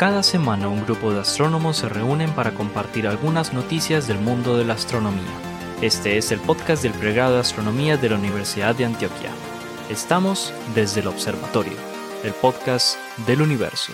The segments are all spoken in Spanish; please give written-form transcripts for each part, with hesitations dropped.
Cada semana un grupo de astrónomos se reúnen para compartir algunas noticias del mundo de la astronomía. Este es el podcast del pregrado de astronomía de la Universidad de Antioquia. Estamos desde el Observatorio, el podcast del universo.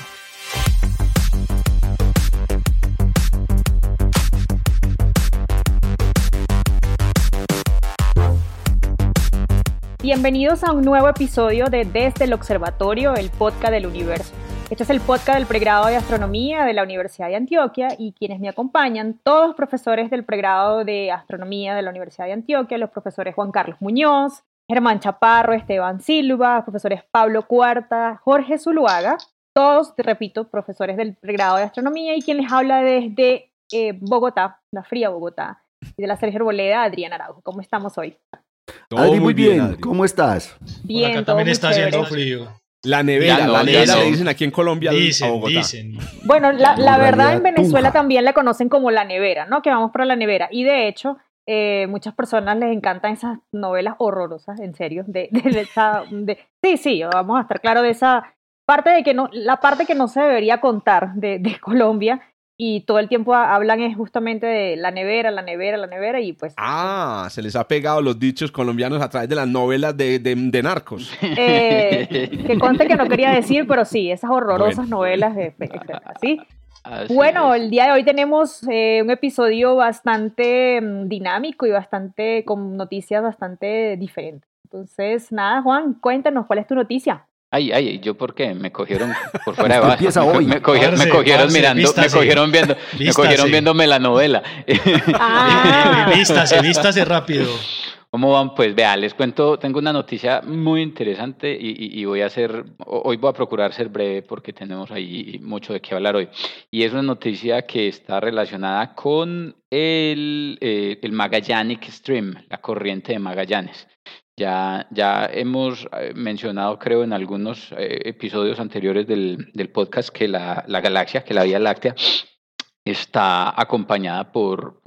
Bienvenidos a un nuevo episodio de Desde el Observatorio, el podcast del universo. Este es el podcast del pregrado de astronomía de la Universidad de Antioquia y quienes me acompañan, todos profesores del pregrado de astronomía de la Universidad de Antioquia, los profesores Juan Carlos Muñoz, Germán Chaparro, Esteban Silva, profesores Pablo Cuarta, Jorge Zuluaga, todos, repito, profesores del pregrado de astronomía y quien les habla desde Bogotá, la fría Bogotá, y de la Sergio Arboleda, Adrián Araujo. ¿Cómo estamos hoy? Todo Adri, muy bien, Adri. ¿Cómo estás? Bien, por acá también está haciendo frío. La nevera le dicen aquí en Colombia, a Bogotá. Bueno, la verdad en Venezuela también la conocen como la nevera, ¿no? Que vamos para la nevera. Y de hecho, muchas personas les encantan esas novelas horrorosas, en serio. Vamos a estar claro de esa parte de que no, la parte que no se debería contar de Colombia. Y todo el tiempo hablan es justamente de la nevera y pues... Ah, se les ha pegado los dichos colombianos a través de las novelas de narcos. Que conste que no quería decir, pero sí, esas horrorosas novelas. ¿Sí? Bueno, el día de hoy tenemos un episodio bastante dinámico y bastante con noticias bastante diferentes. Entonces, nada, Juan, cuéntanos, ¿cuál es tu noticia? Ay, ¿yo por qué? Me cogieron por fuera de abajo. Me cogieron viéndome la novela. Ah. vístase rápido. ¿Cómo van? Pues vea, les cuento, tengo una noticia muy interesante y hoy voy a procurar ser breve porque tenemos ahí mucho de qué hablar hoy. Y es una noticia que está relacionada con el Magallanic Stream, la corriente de Magallanes. Ya hemos mencionado, creo, en algunos episodios anteriores del podcast que la galaxia, que la Vía Láctea, está acompañada por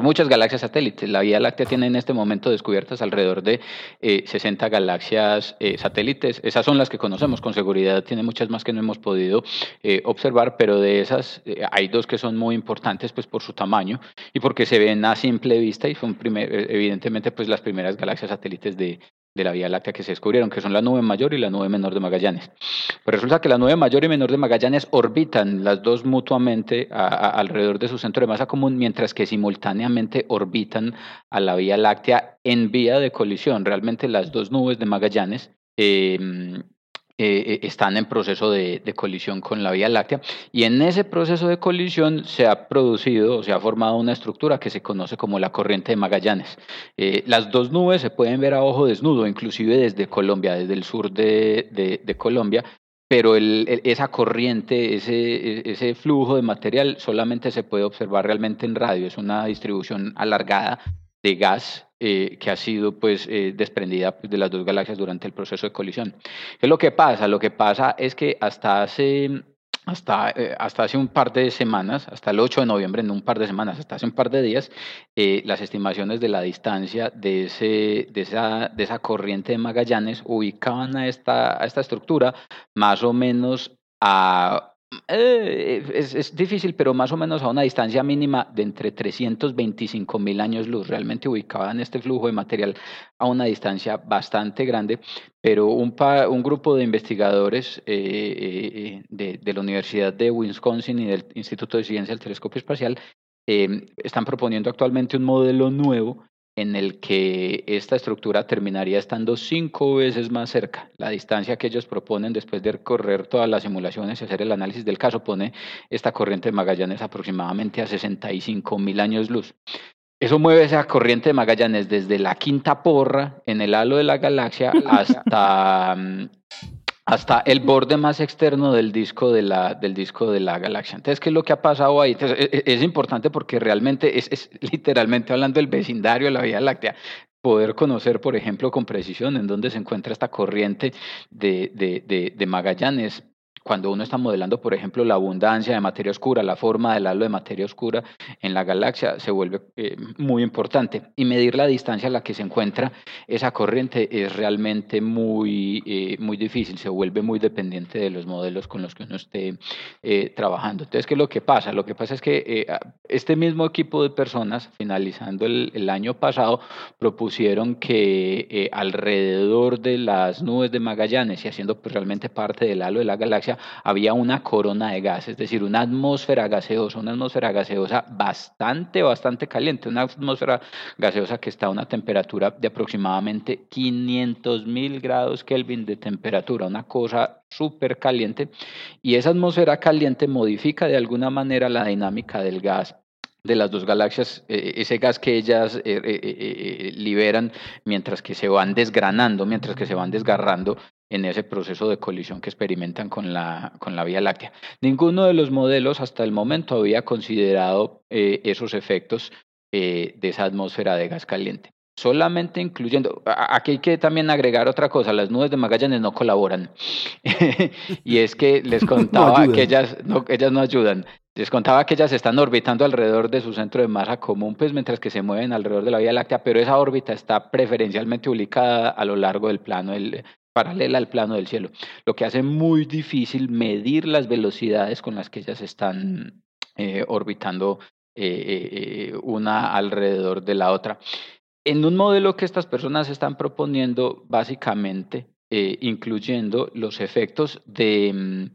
muchas galaxias satélites. La Vía Láctea tiene en este momento descubiertas alrededor de 60 galaxias satélites. Esas son las que conocemos con seguridad. Tiene muchas más que no hemos podido observar, pero de esas hay dos que son muy importantes pues, por su tamaño y porque se ven a simple vista y son evidentemente pues, las primeras galaxias satélites de la Vía Láctea que se descubrieron, que son la Nube Mayor y la Nube Menor de Magallanes. Pues resulta que la Nube Mayor y Menor de Magallanes orbitan las dos mutuamente alrededor de su centro de masa común, mientras que simultáneamente orbitan a la Vía Láctea en vía de colisión. Realmente las dos nubes de Magallanes están en proceso de colisión con la Vía Láctea y en ese proceso de colisión se ha producido o se ha formado una estructura que se conoce como la corriente de Magallanes. Las dos nubes se pueden ver a ojo desnudo, inclusive desde Colombia, desde el sur de Colombia, pero esa corriente, ese flujo de material solamente se puede observar realmente en radio, es una distribución alargada de gas que ha sido pues, desprendida pues, de las dos galaxias durante el proceso de colisión. ¿Qué es lo que pasa? Lo que pasa es que hasta hace un par de semanas, hasta el 8 de noviembre, en un par de semanas, hasta hace un par de días, las estimaciones de la distancia de esa corriente de Magallanes ubicaban a esta estructura más o menos a... Es difícil, pero más o menos a una distancia mínima de entre 325.000 años luz. Realmente ubicada en este flujo de material a una distancia bastante grande, pero un grupo de investigadores de la Universidad de Wisconsin y del Instituto de Ciencia del Telescopio Espacial están proponiendo actualmente un modelo nuevo en el que esta estructura terminaría estando 5 veces más cerca. La distancia que ellos proponen después de recorrer todas las simulaciones y hacer el análisis del caso pone esta corriente de Magallanes aproximadamente a 65.000 años luz. Eso mueve esa corriente de Magallanes desde la quinta porra en el halo de la galaxia hasta el borde más externo del disco de la galaxia. Entonces, ¿qué es lo que ha pasado ahí? Entonces, es importante porque realmente es literalmente hablando del vecindario de la Vía Láctea. Poder conocer, por ejemplo, con precisión en dónde se encuentra esta corriente de Magallanes cuando uno está modelando, por ejemplo, la abundancia de materia oscura, la forma del halo de materia oscura en la galaxia, se vuelve muy importante. Y medir la distancia a la que se encuentra esa corriente es realmente muy difícil, se vuelve muy dependiente de los modelos con los que uno esté trabajando. Entonces, ¿qué es lo que pasa? Lo que pasa es que este mismo equipo de personas, finalizando el año pasado, propusieron que alrededor de las nubes de Magallanes y haciendo pues, realmente parte del halo de la galaxia, había una corona de gas, es decir, una atmósfera gaseosa bastante caliente, una atmósfera gaseosa que está a una temperatura de aproximadamente 500.000 grados Kelvin de temperatura, una cosa súper caliente, y esa atmósfera caliente modifica de alguna manera la dinámica del gas de las dos galaxias, ese gas que ellas liberan mientras que se van desgranando, mientras que se van desgarrando en ese proceso de colisión que experimentan con la Vía Láctea. Ninguno de los modelos hasta el momento había considerado esos efectos de esa atmósfera de gas caliente. Solamente incluyendo, aquí hay que también agregar otra cosa, las nubes de Magallanes no colaboran, y es que les contaba que ellas no ayudan. Les contaba que ellas están orbitando alrededor de su centro de masa común, pues mientras que se mueven alrededor de la Vía Láctea, pero esa órbita está preferencialmente ubicada a lo largo del plano paralela al plano del cielo, lo que hace muy difícil medir las velocidades con las que ellas están orbitando una alrededor de la otra. En un modelo que estas personas están proponiendo, básicamente, incluyendo los efectos de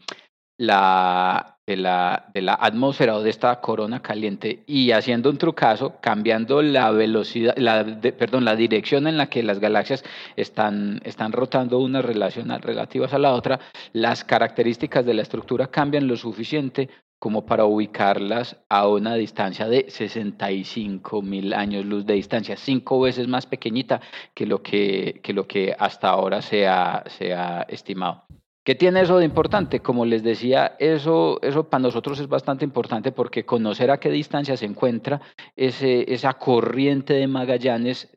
la atmósfera o de esta corona caliente y haciendo un trucazo, cambiando la velocidad, la dirección en la que las galaxias están rotando unas relativas a la otra, las características de la estructura cambian lo suficiente como para ubicarlas a una distancia de 65.000 años luz de distancia, 5 veces más pequeñita que lo que hasta ahora se ha estimado. ¿Qué tiene eso de importante? Como les decía, eso para nosotros es bastante importante porque conocer a qué distancia se encuentra esa corriente de Magallanes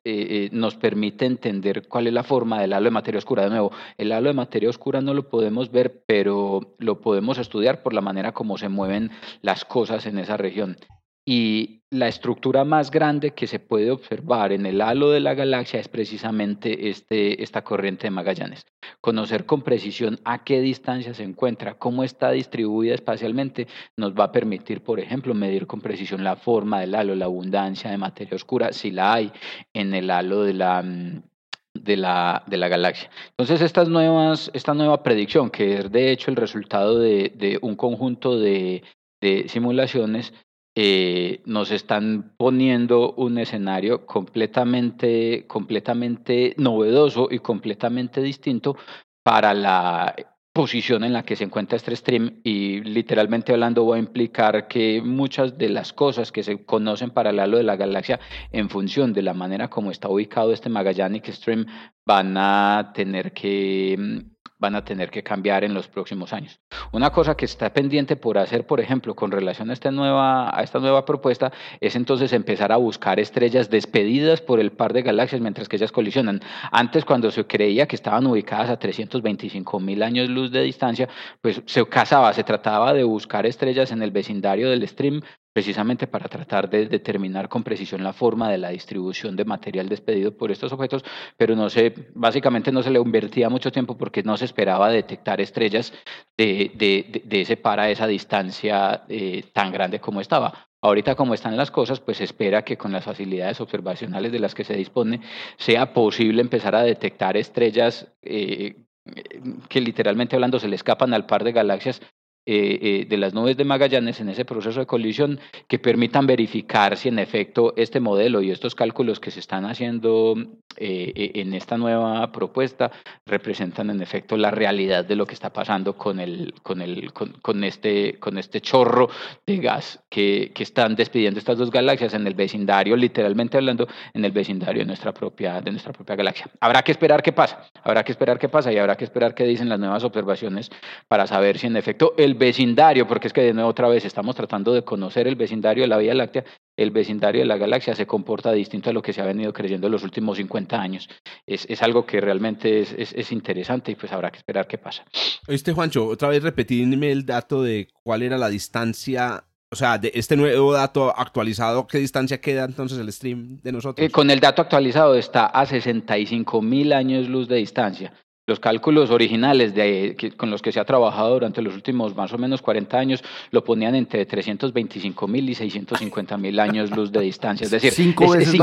nos permite entender cuál es la forma del halo de materia oscura. De nuevo, el halo de materia oscura no lo podemos ver, pero lo podemos estudiar por la manera como se mueven las cosas en esa región. Y la estructura más grande que se puede observar en el halo de la galaxia es precisamente esta corriente de Magallanes. Conocer con precisión a qué distancia se encuentra, cómo está distribuida espacialmente, nos va a permitir, por ejemplo, medir con precisión la forma del halo, la abundancia de materia oscura, si la hay en el halo de la galaxia. Entonces, esta nueva predicción, que es de hecho el resultado de un conjunto de simulaciones, nos están poniendo un escenario completamente novedoso y completamente distinto para la posición en la que se encuentra este stream, y literalmente hablando va a implicar que muchas de las cosas que se conocen para el halo de la galaxia en función de la manera como está ubicado este Magallanic Stream van a tener que cambiar en los próximos años. Una cosa que está pendiente por hacer, por ejemplo, con relación a esta nueva propuesta, es entonces empezar a buscar estrellas despedidas por el par de galaxias mientras que ellas colisionan. Antes, cuando se creía que estaban ubicadas a 325.000 años luz de distancia, pues se trataba de buscar estrellas en el vecindario del stream, precisamente para tratar de determinar con precisión la forma de la distribución de material despedido por estos objetos, pero básicamente no se le invertía mucho tiempo porque no se esperaba detectar estrellas de ese par a esa distancia tan grande como estaba. Ahorita, como están las cosas, pues se espera que con las facilidades observacionales de las que se dispone sea posible empezar a detectar estrellas que literalmente hablando se le escapan al par de galaxias de las nubes de Magallanes en ese proceso de colisión, que permitan verificar si en efecto este modelo y estos cálculos que se están haciendo en esta nueva propuesta representan en efecto la realidad de lo que está pasando con este chorro de gas que están despidiendo estas dos galaxias en el vecindario, literalmente hablando, en el vecindario de nuestra propia galaxia. Habrá que esperar qué pasa, y habrá que esperar qué dicen las nuevas observaciones para saber si en efecto el vecindario, porque es que de nuevo otra vez estamos tratando de conocer el vecindario de la Vía Láctea, el vecindario de la galaxia se comporta distinto a lo que se ha venido creyendo en los últimos 50 años. Es algo que realmente es interesante y pues habrá que esperar qué pasa. Oíste, Juancho, otra vez repetidme el dato de cuál era la distancia, o sea, de este nuevo dato actualizado, ¿qué distancia queda entonces el stream de nosotros? Con el dato actualizado está a 65.000 años luz de distancia. Los cálculos originales con los que se ha trabajado durante los últimos más o menos 40 años lo ponían entre 325.000 y 650.000 años luz de distancia. Es decir, es cinco veces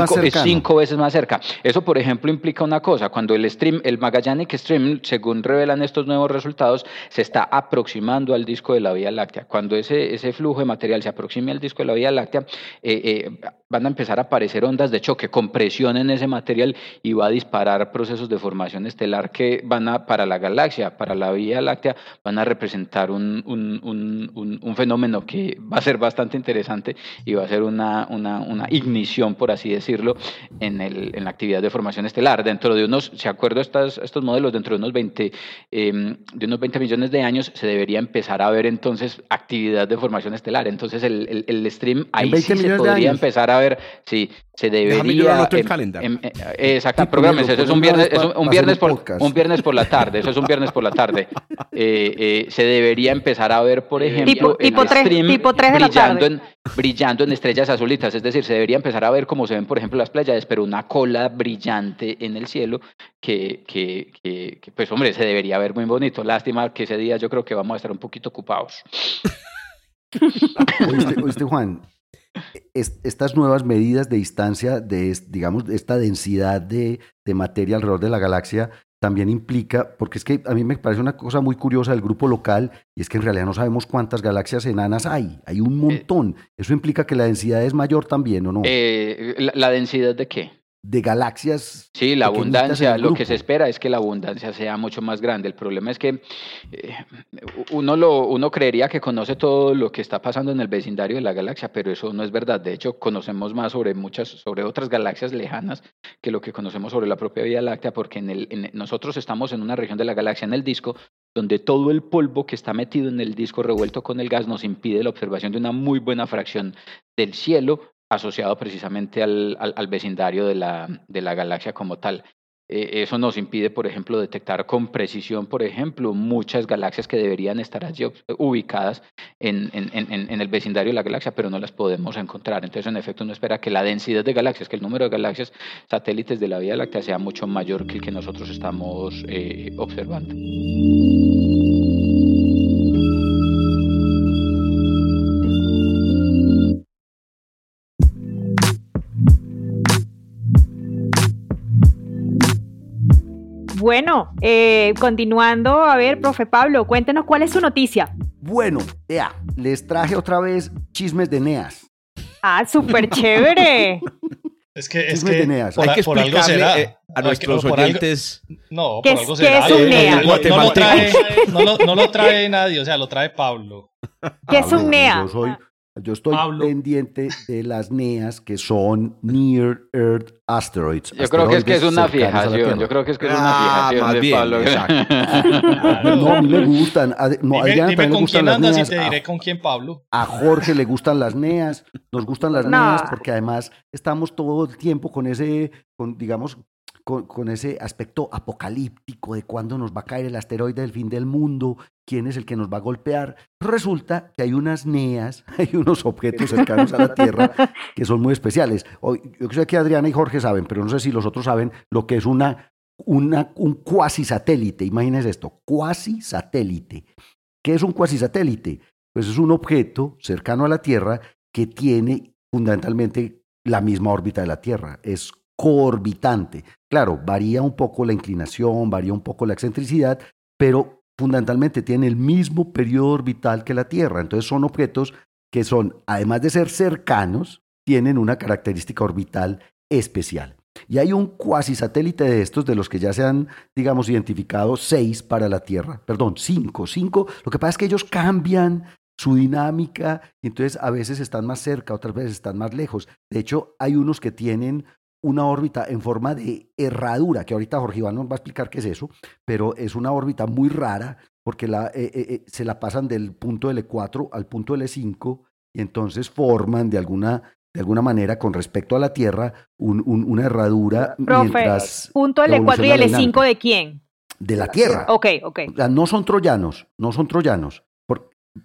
más cerca. Eso, por ejemplo, implica una cosa. Cuando el Magallanic Stream, según revelan estos nuevos resultados, se está aproximando al disco de la Vía Láctea. Cuando ese flujo de material se aproxime al disco de la Vía Láctea, van a empezar a aparecer ondas de choque con presión en ese material y va a disparar procesos de formación estelar que para la galaxia, para la Vía Láctea, van a representar un fenómeno que va a ser bastante interesante y va a ser una ignición, por así decirlo, en la actividad de formación estelar. Dentro de unos, se acuerdo estos modelos, dentro de unos 20 millones de años se debería empezar a ver entonces actividad de formación estelar. Entonces el stream ahí sí se podría empezar a ver si se debería... Exacto, prográmense, eso es un viernes por la tarde, eso es un viernes por la tarde. Se debería empezar a ver, por ejemplo, tipo 3 de la tarde. Brillando en estrellas azulitas, es decir, se debería empezar a ver como se ven, por ejemplo, las Pléyades, pero una cola brillante en el cielo que pues hombre, se debería ver muy bonito. Lástima que ese día yo creo que vamos a estar un poquito ocupados. Oíste, Juan, estas nuevas medidas de distancia, digamos, esta densidad de materia alrededor de la galaxia, también implica, porque es que a mí me parece una cosa muy curiosa del grupo local, y es que en realidad no sabemos cuántas galaxias enanas hay un montón. Eso implica que la densidad es mayor también, ¿o no? ¿La densidad de qué? De galaxias. Sí, la abundancia, lo que se espera es que la abundancia sea mucho más grande. El problema es que uno creería que conoce todo lo que está pasando en el vecindario de la galaxia, pero eso no es verdad. De hecho, conocemos más sobre otras galaxias lejanas que lo que conocemos sobre la propia Vía Láctea, porque nosotros estamos en una región de la galaxia, en el disco, donde todo el polvo que está metido en el disco revuelto con el gas nos impide la observación de una muy buena fracción del cielo, asociado precisamente al vecindario de la galaxia como tal. Eso nos impide, por ejemplo, detectar con precisión, por ejemplo, muchas galaxias que deberían estar allí ubicadas en el vecindario de la galaxia, pero no las podemos encontrar. Entonces, en efecto, uno espera que la densidad de galaxias, que el número de galaxias satélites de la Vía Láctea sea mucho mayor que el que nosotros estamos observando. Bueno, continuando, a ver, profe Pablo, cuéntenos cuál es su noticia. Bueno, les traje otra vez chismes de Eneas. Ah, súper chévere. Es que de Eneas. Hay que explicarle a nuestros oyentes. No, por algo será. ¿Qué es un NEA? No lo trae nadie, o sea, lo trae Pablo. ¿Qué es un NEA? Yo estoy pendiente de las NEAs, que son Near Earth Asteroids. Yo creo que es una fijación. Más bien, Pablo. Exacto. No, a mí me gustan. No, dime con quién andas y te diré con quién, Pablo. A Jorge le gustan las NEAs. Nos gustan las NEAs porque además estamos todo el tiempo con ese aspecto apocalíptico de cuándo nos va a caer el asteroide del fin del mundo, quién es el que nos va a golpear. Resulta que hay unas NEAs, hay unos objetos cercanos a la Tierra que son muy especiales. Yo sé que Adriana y Jorge saben, pero no sé si los otros saben lo que es un cuasisatélite. Imagínense esto, cuasisatélite. ¿Qué es un cuasisatélite? Pues es un objeto cercano a la Tierra que tiene fundamentalmente la misma órbita de la Tierra. Es coorbitante. Claro, varía un poco la inclinación, varía un poco la excentricidad, pero fundamentalmente tiene el mismo periodo orbital que la Tierra. Entonces son objetos que son, además de ser cercanos, tienen una característica orbital especial. Y hay un cuasisatélite de estos, de los que ya se han, digamos, identificado 6 para la Tierra. Perdón, 5. Lo que pasa es que ellos cambian su dinámica, entonces a veces están más cerca, otras veces están más lejos. De hecho, hay unos que tienen una órbita en forma de herradura, que ahorita Jorge Iván nos va a explicar qué es eso, pero es una órbita muy rara porque se la pasan del punto L4 al punto L5 y entonces forman de alguna de alguna manera, con respecto a la Tierra, una herradura. Profe, ¿punto L4 y L5 de quién? De la Tierra. Ok. O sea, no son troyanos,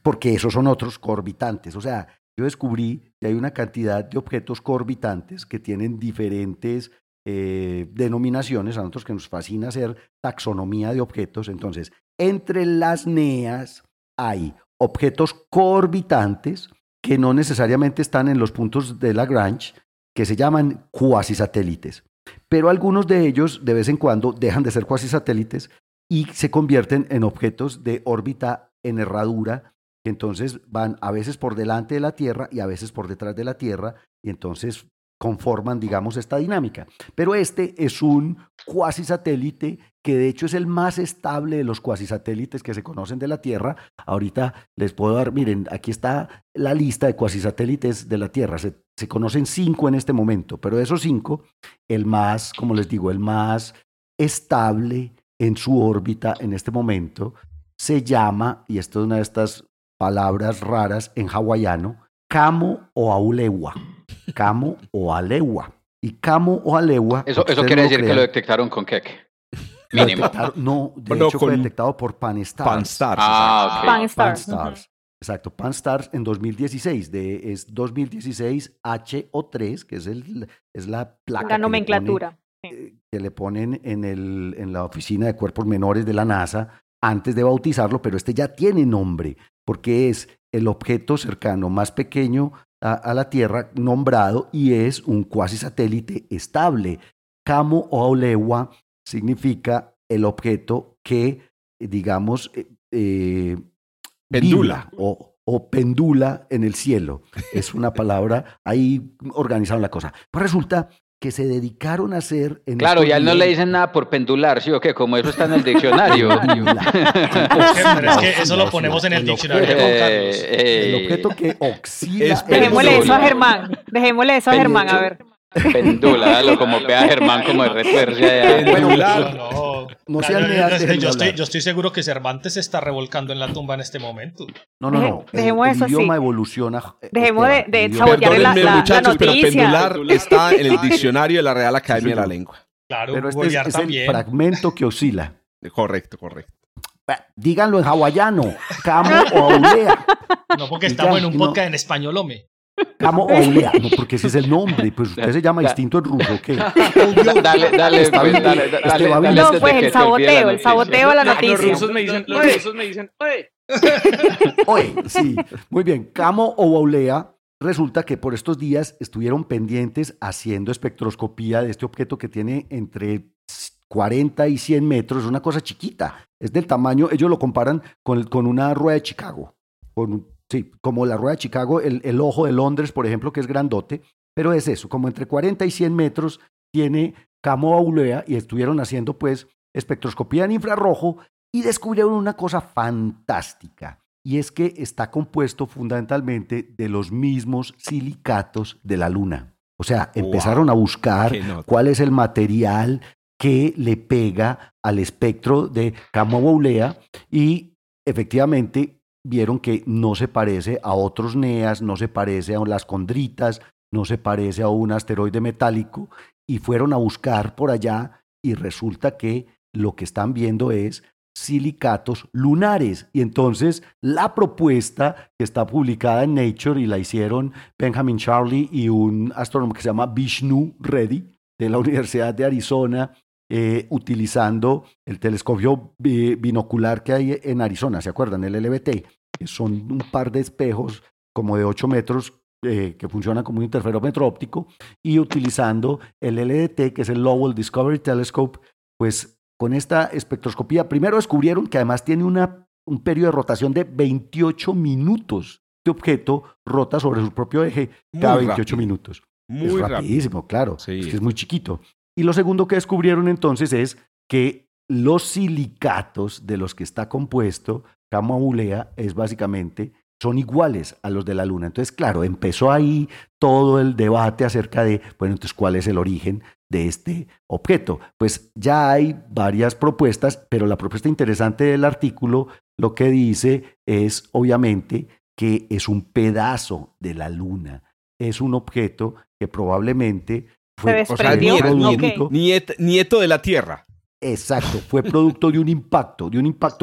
porque esos son otros coorbitantes. O sea, yo descubrí que hay una cantidad de objetos coorbitantes que tienen diferentes denominaciones, a nosotros que nos fascina hacer taxonomía de objetos. Entonces, entre las NEAs hay objetos coorbitantes que no necesariamente están en los puntos de Lagrange, que se llaman cuasisatélites. Pero algunos de ellos, de vez en cuando, dejan de ser cuasisatélites y se convierten en objetos de órbita en herradura, que entonces van a veces por delante de la Tierra y a veces por detrás de la Tierra, y entonces conforman, digamos, esta dinámica. Pero este es un cuasisatélite que de hecho es el más estable de los cuasisatélites que se conocen de la Tierra. Ahorita les puedo dar, miren, aquí está la lista de cuasisatélites de la Tierra. Se conocen 5 en este momento, pero de esos 5, el más, como les digo, el más estable en su órbita en este momento se llama, y esto es una de estas palabras raras en hawaiano, Kamoʻoalewa. Y Kamoʻoalewa... Eso quiere decir que lo detectaron con Keck. Mínimo. De hecho fue detectado por Pan-STARRS. Pan-STARRS. Exacto, Pan-STARRS en 2016. Es 2016 HO3, que es la placa. La nomenclatura. Que le ponen en la oficina de cuerpos menores de la NASA antes de bautizarlo, pero este ya tiene nombre, porque es el objeto cercano más pequeño a la Tierra nombrado y es un cuasisatélite estable. Kamoʻoalewa significa el objeto que, digamos, pendula o pendula en el cielo. Es una palabra, ahí organizaron la cosa. Pues resulta que se dedicaron a hacer... Claro, ya no le dicen nada por pendular, ¿sí o qué? Como eso está en el diccionario. Pero es que eso lo ponemos en el diccionario. El objeto que oxida... Dejémosle eso a Germán, a ver. Pendula, dalo, como vea Germán como de retuercia. Pendular. No sean neas. Yo estoy seguro que Cervantes se está revolcando en la tumba en este momento. No. Dejemos eso así. El idioma evoluciona. Dejemos de sabotear la noticia. Pero pendular está en el diccionario de la Real Academia de la Lengua. Claro, pero este es el fragmento que oscila. Correcto. Díganlo en hawaiano. Kamoʻoalewa. No, porque estamos en un podcast en español, hombre. Kamoʻoalewa, no, porque ese es el nombre, pues usted se llama distinto en ruso, ¿qué? Dale. No, pues el saboteo a la noticia. Los rusos me dicen, ¡oye! Sí, muy bien. Kamoʻoalewa, resulta que por estos días estuvieron pendientes haciendo espectroscopía de este objeto que tiene entre 40 y 100 metros, es una cosa chiquita, es del tamaño, ellos lo comparan con una rueda de Chicago, sí, como la rueda de Chicago, el ojo de Londres, por ejemplo, que es grandote, pero es eso, como entre 40 y 100 metros tiene Kamoʻoalewa y estuvieron haciendo pues espectroscopía en infrarrojo y descubrieron una cosa fantástica y es que está compuesto fundamentalmente de los mismos silicatos de la Luna. O sea, empezaron a buscar cuál es el material que le pega al espectro de Kamoʻoalewa y efectivamente vieron que no se parece a otros NEAs, no se parece a las condritas, no se parece a un asteroide metálico, y fueron a buscar por allá y resulta que lo que están viendo es silicatos lunares. Y entonces la propuesta que está publicada en Nature y la hicieron Benjamin Charley y un astrónomo que se llama Vishnu Reddy de la Universidad de Arizona, utilizando el telescopio binocular que hay en Arizona, ¿se acuerdan? El LBT, que son un par de espejos como de 8 metros que funcionan como un interferómetro óptico, y utilizando el LDT, que es el Lowell Discovery Telescope, pues con esta espectroscopía primero descubrieron que además tiene un periodo de rotación de 28 minutos. Este objeto rota sobre su propio eje cada 28 minutos. Muy rapidísimo, claro, sí. Es que es muy chiquito. Y lo segundo que descubrieron entonces es que los silicatos de los que está compuesto Kamoʻoalewa son iguales a los de la Luna. Entonces, claro, empezó ahí todo el debate acerca de, bueno, entonces, ¿cuál es el origen de este objeto? Pues ya hay varias propuestas, pero la propuesta interesante del artículo lo que dice es, obviamente, que es un pedazo de la Luna. es un objeto que probablemente fue nieto de la Tierra. Exacto, fue producto de un impacto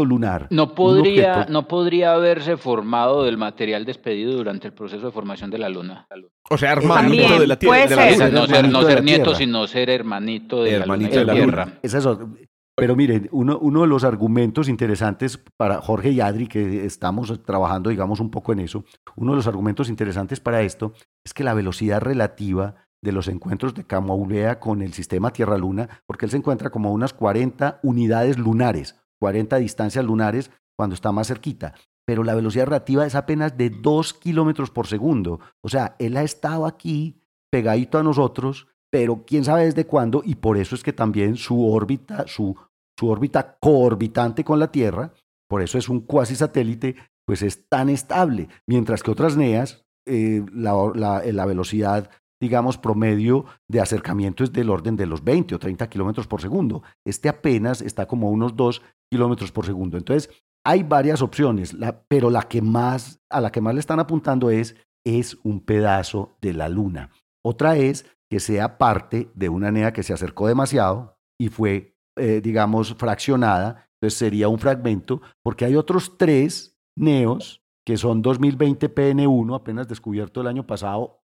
lunar. No podría haberse formado del material despedido durante el proceso de formación de la Luna. O sea, hermanito de la Tierra. No ser nieto, sino ser hermanito de la Tierra. Es eso. Pero miren, uno de los argumentos interesantes para Jorge y Adri, que estamos trabajando, digamos, un poco en eso, uno de los argumentos interesantes para esto es que la velocidad relativa de los encuentros de Kamoʻoalewa con el sistema Tierra-Luna, porque él se encuentra como a unas 40 unidades lunares, 40 distancias lunares cuando está más cerquita, pero la velocidad relativa es apenas de 2 kilómetros por segundo. O sea, él ha estado aquí pegadito a nosotros, pero quién sabe desde cuándo, y por eso es que también su órbita coorbitante con la Tierra, por eso es un cuasisatélite, pues es tan estable, mientras que otras NEAs, la velocidad, digamos, promedio de acercamiento es del orden de los 20 o 30 kilómetros por segundo. Este apenas está como a unos 2 kilómetros por segundo. Entonces, hay varias opciones, pero la que más le están apuntando es un pedazo de la Luna. Otra es que sea parte de una NEA que se acercó demasiado y fue, digamos, fraccionada. Entonces, sería un fragmento, porque hay otros 3 NEOs que son 2020 PN1, apenas descubierto el año pasado.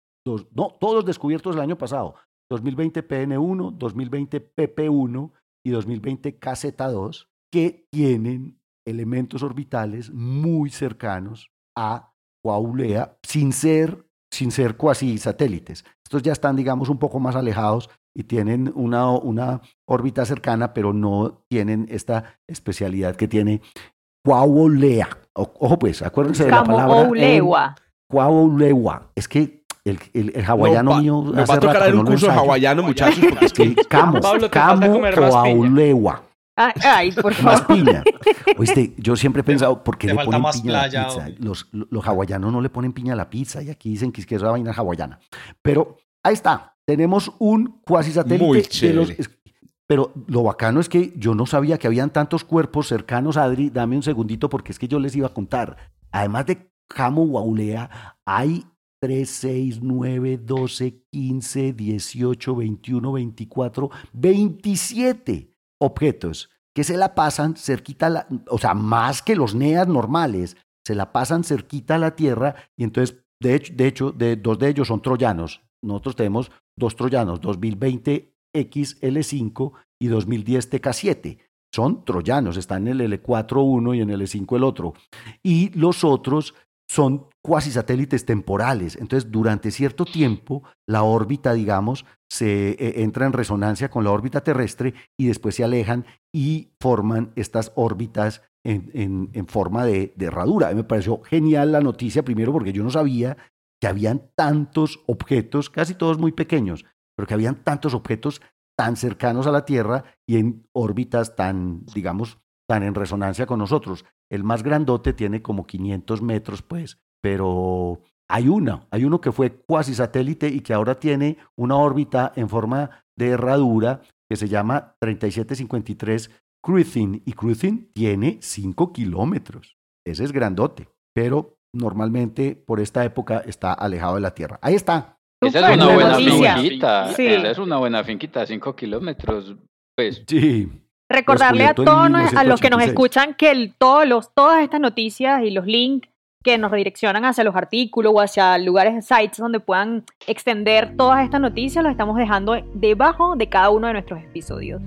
Todos descubiertos el año pasado, 2020 PN1, 2020 PP1 y 2020 KZ2, que tienen elementos orbitales muy cercanos a Kamoʻoalewa sin ser cuasi satélites. Estos ya están, digamos, un poco más alejados y tienen una órbita cercana, pero no tienen esta especialidad que tiene Kamoʻoalewa. Ojo pues, acuérdense de la palabra Kamoʻoalewa. Es que el hawaiano mío. Nos va a tocar dar un curso hawaiano, muchachos, porque es que Kamoʻoalewa. Ay, por favor. Más piña. Oíste, yo siempre he pensado, ¿por qué le ponen piña a la pizza? Los hawaianos no le ponen piña a la pizza y aquí dicen que es una vaina hawaiana. Pero ahí está, tenemos un cuasisatélite. Muy chévere. Pero lo bacano es que yo no sabía que habían tantos cuerpos cercanos a Adri. Dame un segundito porque es que yo les iba a contar. Además de Kamoʻoalewa, hay 3, 6, 9, 12, 15, 18, 21, 24, 27 objetos que se la pasan cerquita, o sea, más que los NEAs normales, se la pasan cerquita a la Tierra y entonces, de hecho, 2 de ellos son troyanos. Nosotros tenemos 2 troyanos, 2020 XL5 y 2010 TK7. Son troyanos, están en el L4 uno y en el L5 el otro. Y los otros son cuasi satélites temporales. Entonces, durante cierto tiempo, la órbita, digamos, se entra en resonancia con la órbita terrestre y después se alejan y forman estas órbitas en forma de herradura. A mí me pareció genial la noticia, primero porque yo no sabía que habían tantos objetos, casi todos muy pequeños, pero que habían tantos objetos tan cercanos a la Tierra y en órbitas tan, digamos, tan en resonancia con nosotros. El más grandote tiene como 500 metros, pues, pero hay uno que fue cuasi satélite y que ahora tiene una órbita en forma de herradura que se llama 3753 Cruthing, y Cruthing tiene 5 kilómetros. Ese es grandote, pero normalmente por esta época está alejado de la Tierra. Ahí está. Esa es una buena finquita. Sí. Esa es una buena finquita, 5 kilómetros, pues. Sí. Recordarle a todos a los que nos escuchan que todas estas noticias y los links que nos redireccionan hacia los artículos o hacia lugares, sites donde puedan extender todas estas noticias, los estamos dejando debajo de cada uno de nuestros episodios.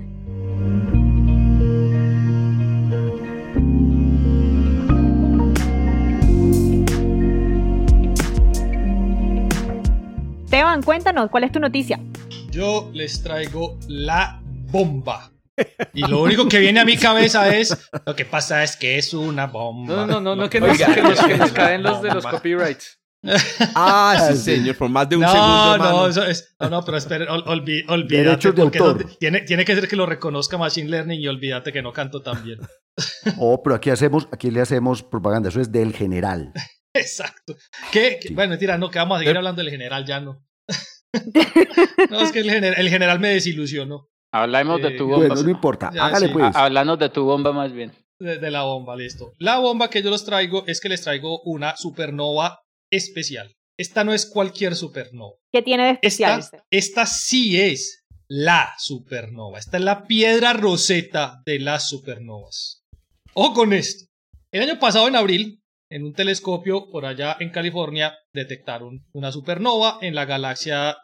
Esteban, cuéntanos, ¿cuál es tu noticia? Yo les traigo la bomba. Y lo único que viene a mi cabeza es lo que pasa es que es una bomba. No, que nos caen los de los copyrights. Ah, sí, señor, por más de un segundo. Pero esperen, olvídate. Derechos de autor. Tiene que ser que lo reconozca Machine Learning y olvídate que no canto tan bien. Pero aquí le hacemos propaganda, eso es del general. Exacto. Sí. Bueno, mentira, no, que vamos a seguir hablando del general, ya no. No, es que el general me desilusionó. Hablamos de tu bomba. Bueno, no importa, hágale sí. Pues. Háblanos de tu bomba más bien. De la bomba, listo. La bomba que yo les traigo es que les traigo una supernova especial. Esta no es cualquier supernova. ¿Qué tiene de especial? Esta sí es la supernova. Esta es la piedra Rosetta de las supernovas. ¡Ojo con esto! El año pasado, en abril, en un telescopio por allá en California, detectaron una supernova en la galaxia,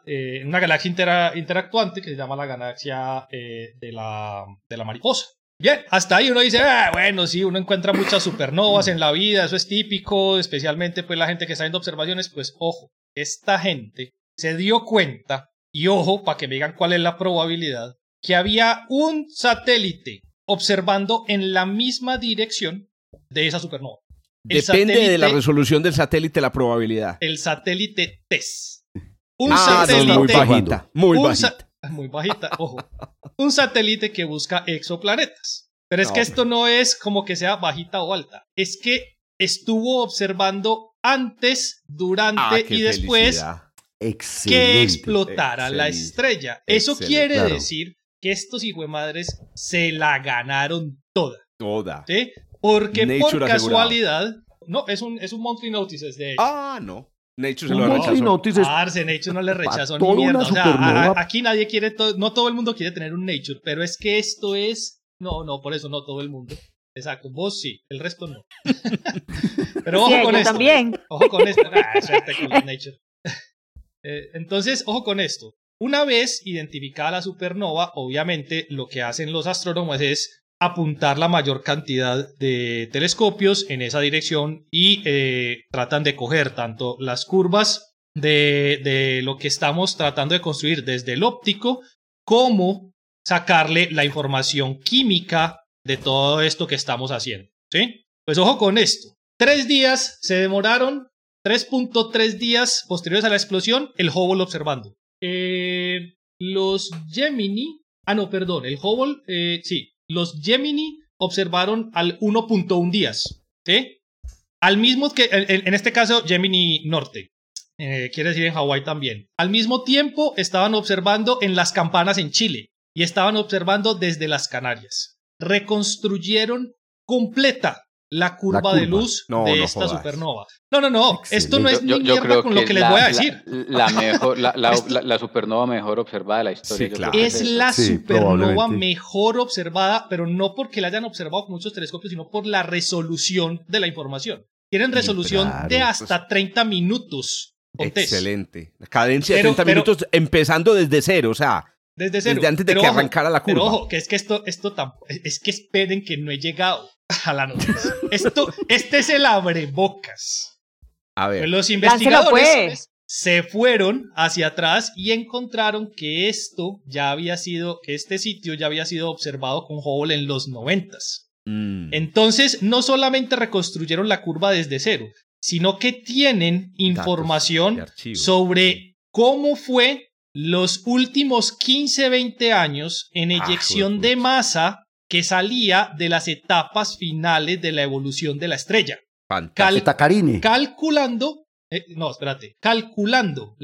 una galaxia interactuante que se llama la galaxia de la mariposa. Bien, hasta ahí uno dice, bueno, sí, uno encuentra muchas supernovas en la vida, eso es típico, especialmente pues la gente que está haciendo observaciones, pues ojo, esta gente se dio cuenta, y ojo, para que me digan cuál es la probabilidad, que había un satélite observando en la misma dirección de esa supernova. Depende de la resolución del satélite la probabilidad. El satélite TESS. Muy bajita, ojo. Un satélite que busca exoplanetas. Pero es que esto no es como que sea bajita o alta. Es que estuvo observando antes, durante y después que explotara la estrella. Eso quiere decir que estos hijuemadres se la ganaron toda. Toda. ¿Sí? Porque Nature por casualidad... Asegurado. No, es un Monthly Notices de hecho. Ah, no. Nature se lo rechazó. Nature no le rechazó ni mierda. O sea, aquí nadie quiere... No todo el mundo quiere tener un Nature, pero es que esto es... No, por eso no todo el mundo. Exacto. Vos sí, el resto no. Pero ojo con esto. También. Ojo con esto. Suerte con los Nature. Entonces, ojo con esto. Una vez identificada la supernova, obviamente lo que hacen los astrónomos es apuntar la mayor cantidad de telescopios en esa dirección y tratan de coger tanto las curvas de lo que estamos tratando de construir desde el óptico como sacarle la información química de todo esto que estamos haciendo, ¿sí? Pues ojo con esto. 3 días se demoraron, 3.3 días posteriores a la explosión, el Hubble observando. Los Gemini observaron al 1.1 días, ¿sí? Al mismo que, en este caso, Gemini Norte, quiere decir en Hawái también. Al mismo tiempo estaban observando en las Campanas en Chile y estaban observando desde las Canarias. Reconstruyeron completa la curva de luz supernova. No. Excelente. Esto no es ni mierda con lo que les voy a decir. La supernova mejor observada de la historia. Sí, claro. Es la supernova mejor observada, pero no porque la hayan observado con muchos telescopios, sino por la resolución de la información. Tienen resolución de hasta 30 minutos. Excelente. La cadencia de 30 minutos empezando desde cero, o sea... Desde cero. Desde antes de que arrancara la curva. Pero ojo, que es que esto tampoco... Es que esperen que no he llegado a la noticia. Este es el abrebocas. A ver. Pues los investigadores se fueron hacia atrás y encontraron que este sitio ya había sido observado con Hubble en los 90s. Entonces, no solamente reconstruyeron la curva desde cero, sino que tienen información sobre cómo fue los últimos 15-20 años en eyección de masa que salía de las etapas finales de la evolución de la estrella. Calculando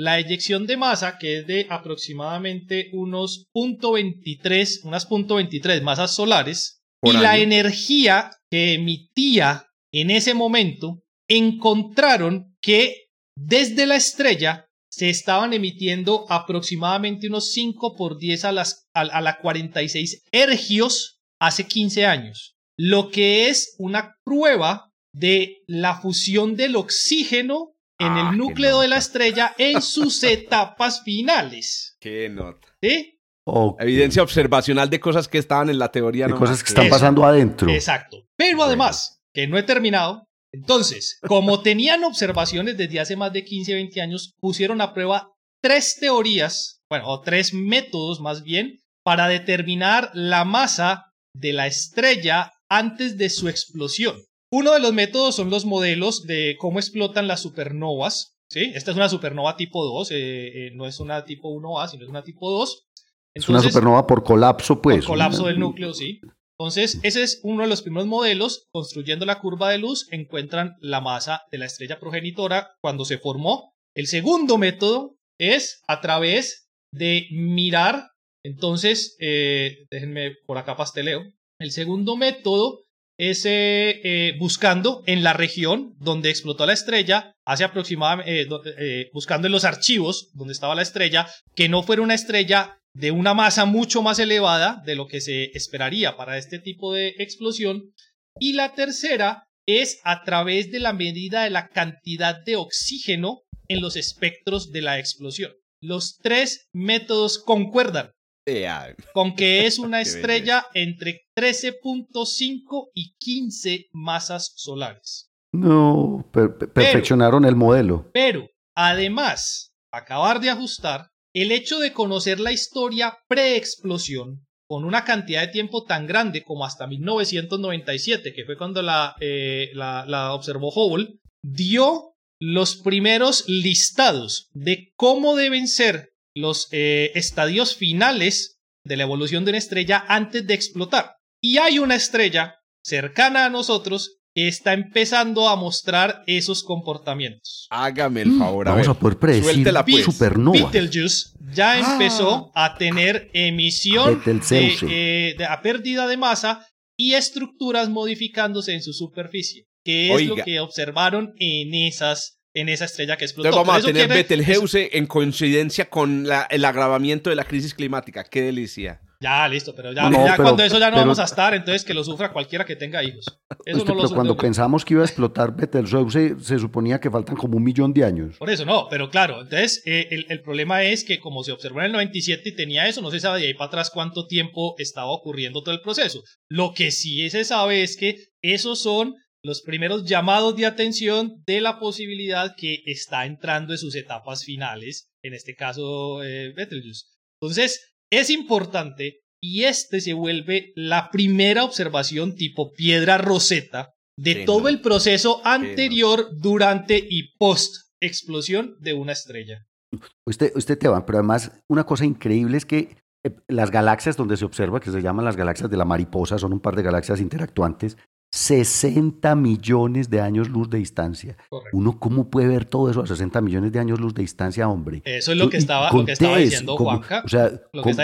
la eyección de masa, que es de aproximadamente unas 0.23 masas solares, y la energía que emitía en ese momento, encontraron que desde la estrella se estaban emitiendo aproximadamente unos 5×10 a la 46 ergios hace 15 años, lo que es una prueba de la fusión del oxígeno en el núcleo de la estrella en sus etapas finales. ¡Qué nota! ¿Sí? Okay. Evidencia observacional de cosas que estaban en la teoría. De cosas que están pasando adentro. Exacto. Pero además, que no he terminado. Entonces, como tenían observaciones desde hace más de 15-20 años, pusieron a prueba 3 métodos más bien, para determinar la masa de la estrella antes de su explosión. Uno de los métodos son los modelos de cómo explotan las supernovas, ¿sí? Esta es una supernova tipo 2, no es una tipo 1A, sino es una tipo 2. Entonces, es una supernova por colapso, pues. Por colapso del núcleo, sí. Entonces, ese es uno de los primeros modelos. Construyendo la curva de luz, encuentran la masa de la estrella progenitora cuando se formó. El segundo método es a través de mirar. Entonces, déjenme por acá pasteleo. El segundo método es buscando en la región donde explotó la estrella, hace aproximadamente, buscando en los archivos donde estaba la estrella, que no fuera una estrella de una masa mucho más elevada de lo que se esperaría para este tipo de explosión. Y la tercera es a través de la medida de la cantidad de oxígeno en los espectros de la explosión. Los tres métodos concuerdan con que es una estrella entre 13.5 y 15 masas solares. No, perfeccionaron el modelo. Pero, además, acabar de ajustar, el hecho de conocer la historia preexplosión con una cantidad de tiempo tan grande como hasta 1997, que fue cuando la observó Hubble, dio los primeros listados de cómo deben ser los estadios finales de la evolución de una estrella antes de explotar. Y hay una estrella cercana a nosotros que está empezando a mostrar esos comportamientos. Hágame el favor, a ver. Vamos a poder predecir supernova. Betelgeuse ya empezó a tener emisión de pérdida de masa y estructuras modificándose en su superficie, que es lo que observaron en esa estrella que explotó. Entonces vamos a tener Betelgeuse en coincidencia con el agravamiento de la crisis climática. ¡Qué delicia! Ya, listo, pero cuando eso ya no vamos a estar, entonces que lo sufra cualquiera que tenga hijos. Eso no lo sufre. Cuando pensamos que iba a explotar Betelgeuse, se suponía que faltan como 1 millón de años. Por eso no, pero claro, entonces el problema es que como se observó en el 97 y tenía eso, no se sabe de ahí para atrás cuánto tiempo estaba ocurriendo todo el proceso. Lo que sí se sabe es que esos son los primeros llamados de atención de la posibilidad que está entrando en sus etapas finales, en este caso Betelgeuse. Entonces es importante, y se vuelve la primera observación tipo piedra Rosetta de todo el proceso anterior, durante y post explosión de una estrella. Usted te va, pero además una cosa increíble es que las galaxias donde se observa, que se llaman las galaxias de la mariposa, son un par de galaxias interactuantes, 60 millones de años luz de distancia. Correcto. Uno, ¿cómo puede ver todo eso a 60 millones de años luz de distancia, hombre? Eso es lo que estaba diciendo Juanca. O sea,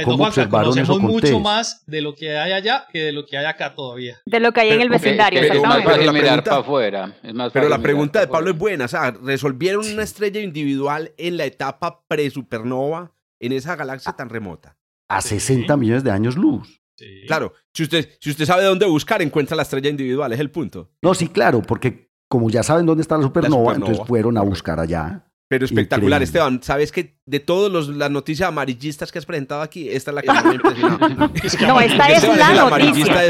¿cómo observaron eso con mucho test? Más de lo que hay allá que de lo que hay acá todavía. De lo que hay en el vecindario. Es más fácil mirar para afuera. Pero la pregunta de Pablo es buena. O sea, ¿resolvieron una estrella individual en la etapa pre-supernova en esa galaxia tan remota? A 60 millones de años luz. Sí. Claro, si usted sabe dónde buscar, encuentra la estrella individual, es el punto. No, sí, claro, porque como ya saben dónde está la supernova. Entonces fueron a buscar allá. Pero espectacular, increíble. Esteban, ¿sabes que de todas las noticias amarillistas que has presentado aquí, esta es la que más me impresiona? No, esta es la noticia. Amarillista de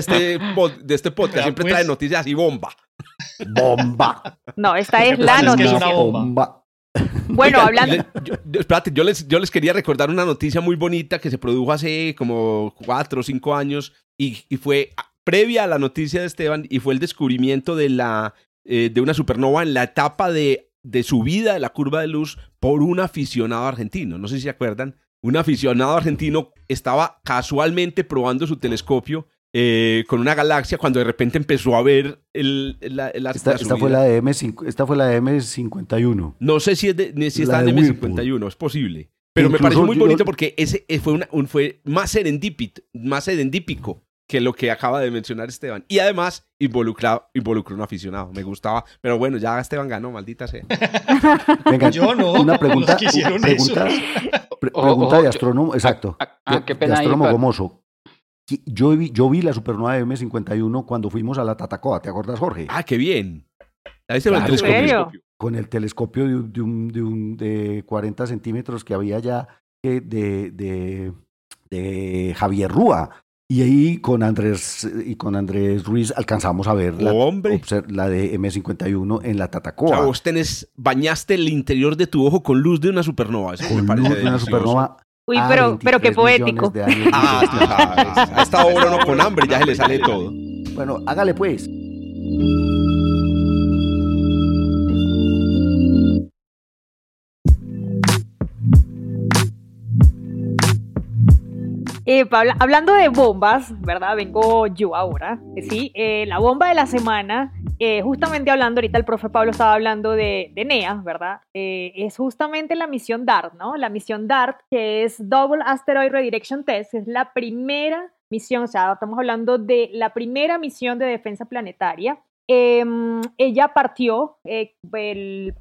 este podcast, siempre trae noticias y bomba. ¡Bomba! No, esta es la noticia. Es una bomba. Bueno, oigan, hablando... Espérate, yo les quería recordar una noticia muy bonita que se produjo hace como 4 o 5 años y fue previa a la noticia de Esteban, y fue el descubrimiento de una supernova en la etapa de subida de la curva de luz por un aficionado argentino. No sé si se acuerdan. Un aficionado argentino estaba casualmente probando su telescopio con una galaxia cuando de repente empezó a ver esta fue la de M51. No sé si está en M51, es posible, pero incluso me pareció muy bonito porque ese fue fue más serendípico que lo que acaba de mencionar Esteban, y además involucró un aficionado. Me gustaba, pero bueno, ya Esteban ganó, maldita sea. Venga, yo no, una pregunta, pregunta de astrónomo, exacto, qué pena, de astrónomo gomoso. Yo vi la supernova de M51 cuando fuimos a la Tatacoa, ¿te acuerdas, Jorge? ¡Ah, qué bien! Ahí se va el telescopio. Con el telescopio de 40 centímetros que había allá de Javier Rúa. Y ahí con Andrés Ruiz alcanzamos a ver la de M51 en la Tatacoa. O sea, vos bañaste el interior de tu ojo con luz de una supernova. Eso con me parece luz de una supernova. Uy, pero qué poético. A esta hora uno con hambre ya se le sale todo. Bueno, hágale pues. Pablo, hablando de bombas, ¿verdad? Vengo yo ahora. Sí, la bomba de la semana, justamente hablando, ahorita el profe Pablo estaba hablando de NEA, ¿verdad? Es justamente la misión DART, ¿no? La misión DART, que es Double Asteroid Redirection Test, es la primera misión, o sea, estamos hablando de la primera misión de defensa planetaria. Ella partió el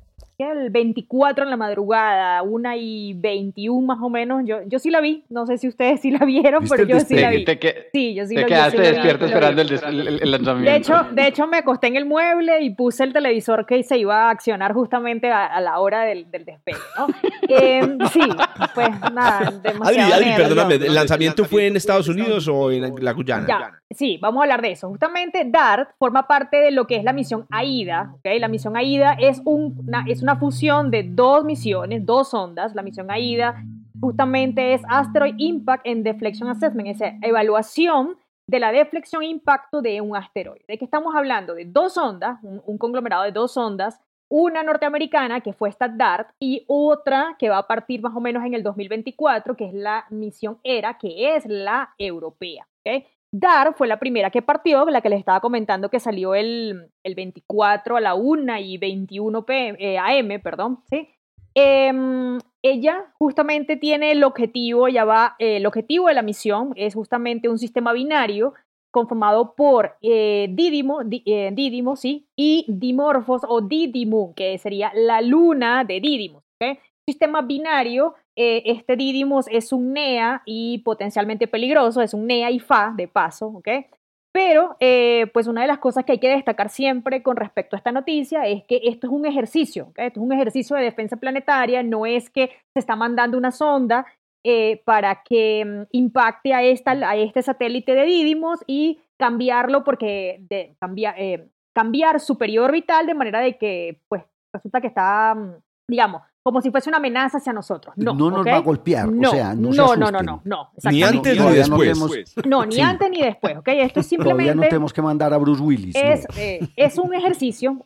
24 en la madrugada, 1:21 más o menos. Yo sí la vi, no sé si ustedes sí la vieron, pero yo sí la vi. Sí, yo sí la vi. Te quedaste despierto esperando el lanzamiento. De hecho, me acosté en el mueble y puse el televisor que se iba a accionar justamente a la hora del despegue, ¿no? Sí, pues nada, demasiado. Adri, perdóname, ¿el lanzamiento fue en Estados Unidos o en la Guyana? Ya, sí, vamos a hablar de eso. Justamente DART forma parte de lo que es la misión AIDA, ¿okay? La misión AIDA es una fusión de dos misiones, dos ondas. La misión AIDA justamente es Asteroid Impact and Deflection Assessment, es evaluación de la deflexión e impacto de un asteroide. ¿De qué estamos hablando? De dos ondas, un conglomerado de dos ondas, una norteamericana que fue esta DART y otra que va a partir más o menos en el 2024, que es la misión Hera, que es la europea, ¿okay? DART fue la primera que partió, la que les estaba comentando que salió el 24 a la 1:21 AM, perdón, ¿sí? Ella justamente tiene el objetivo, el objetivo de la misión es justamente un sistema binario conformado por Didymos, ¿sí? Y Dimorphos o Didymo, que sería la luna de Didymos, ¿okay? Sistema binario. Este Didymos es un NEA y potencialmente peligroso, es un NEA y FA de paso, ¿ok? Pero, pues una de las cosas que hay que destacar siempre con respecto a esta noticia es que esto es un ejercicio, ¿okay? Esto es un ejercicio de defensa planetaria, no es que se está mandando una sonda para que impacte a este satélite de Didymos y cambiarlo cambiar su periodo orbital de manera de que, pues, resulta que está, digamos, como si fuese una amenaza hacia nosotros. No nos va a golpear, o sea, no se asusten. Ni antes ni después. Ni antes ni después, ¿ok? Esto es simplemente... Todavía no tenemos que mandar a Bruce Willis. Es un ejercicio,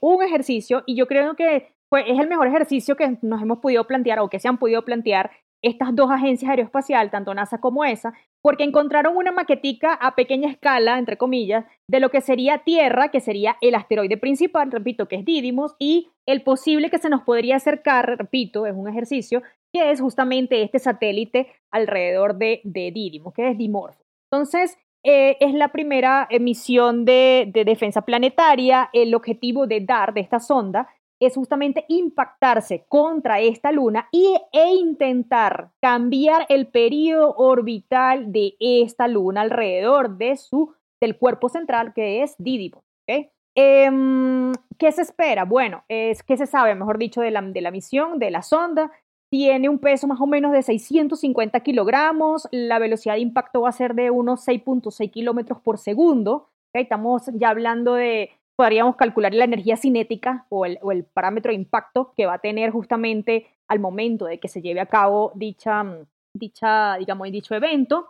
y yo creo que pues, es el mejor ejercicio que nos hemos podido plantear o que se han podido plantear estas dos agencias aeroespaciales, tanto NASA como ESA, porque encontraron una maquetica a pequeña escala, entre comillas, de lo que sería Tierra, que sería el asteroide principal, repito, que es Didymos, y el posible que se nos podría acercar, repito, es un ejercicio, que es justamente este satélite alrededor de Didymos, que es Dimorphos. Entonces, es la primera misión de defensa planetaria. El objetivo de DART, de esta sonda, es justamente impactarse contra esta luna e intentar cambiar el periodo orbital de esta luna alrededor del cuerpo central, que es Didymos, ¿okay? ¿Qué se espera? Bueno, ¿qué se sabe, mejor dicho, de la misión, de la sonda? Tiene un peso más o menos de 650 kilogramos, la velocidad de impacto va a ser de unos 6.6 kilómetros por segundo, ¿okay? Estamos ya hablando de... Podríamos calcular la energía cinética o el parámetro de impacto que va a tener justamente al momento de que se lleve a cabo dicho evento.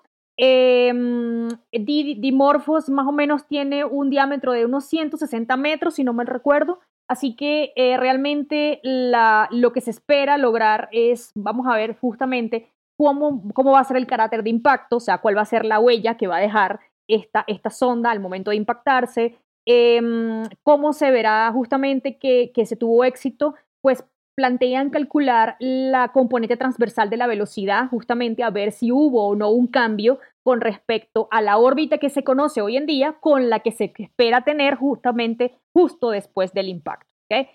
Dimorphos más o menos tiene un diámetro de unos 160 metros, si no mal recuerdo. Así que realmente lo que se espera lograr es, vamos a ver justamente cómo va a ser el carácter de impacto, o sea, cuál va a ser la huella que va a dejar esta sonda al momento de impactarse. Cómo se verá justamente que se tuvo éxito, pues plantean calcular la componente transversal de la velocidad, justamente a ver si hubo o no un cambio con respecto a la órbita que se conoce hoy en día con la que se espera tener justamente justo después del impacto, ¿okay?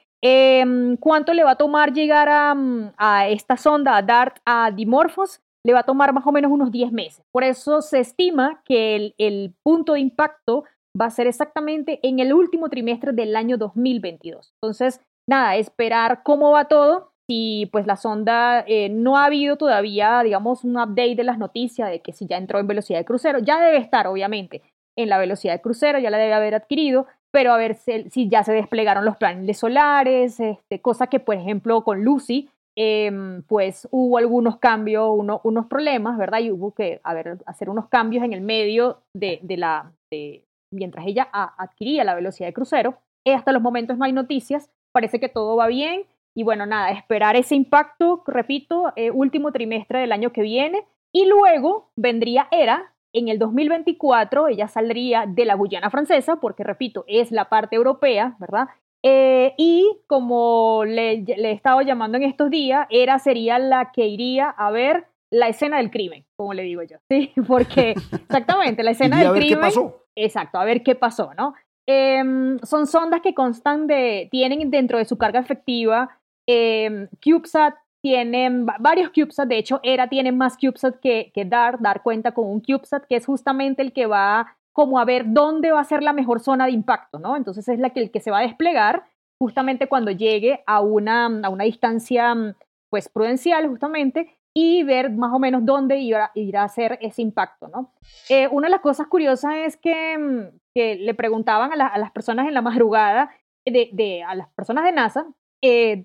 ¿Cuánto le va a tomar llegar a esta sonda, a DART, a Dimorphos? Le va a tomar más o menos unos 10 meses. Por eso se estima que el punto de impacto va a ser exactamente en el último trimestre del año 2022. Entonces, nada, esperar cómo va todo. Si pues la sonda, no ha habido todavía, digamos, un update de las noticias de que si ya entró en velocidad de crucero, ya debe estar, obviamente, en la velocidad de crucero, ya la debe haber adquirido, pero a ver si ya se desplegaron los paneles solares, cosa que, por ejemplo, con Lucy, pues hubo algunos cambios, unos problemas, ¿verdad? Y hubo que hacer unos cambios en el medio mientras ella adquiría la velocidad de crucero. Hasta los momentos no hay noticias, parece que todo va bien, y bueno, nada, esperar ese impacto, repito, último trimestre del año que viene, y luego vendría Hera, en el 2024, ella saldría de la Guyana Francesa, porque repito, es la parte europea, ¿verdad? Y como le he estado llamando en estos días, Hera sería la que iría a ver la escena del crimen, como le digo yo, ¿sí? Porque exactamente, la escena del crimen. A ver qué pasó. Exacto, a ver qué pasó, ¿no? Son sondas que constan de, tienen dentro de su carga efectiva CubeSat, tienen varios CubeSat, de hecho Hera tiene más CubeSat que DAR cuenta con un CubeSat que es justamente el que va como a ver dónde va a ser la mejor zona de impacto, ¿no? Entonces es la que, el que se va a desplegar justamente cuando llegue a una distancia pues prudencial justamente y ver más o menos dónde irá a hacer ese impacto, ¿no? Una de las cosas curiosas es que le preguntaban a las personas en la madrugada, a las personas de NASA,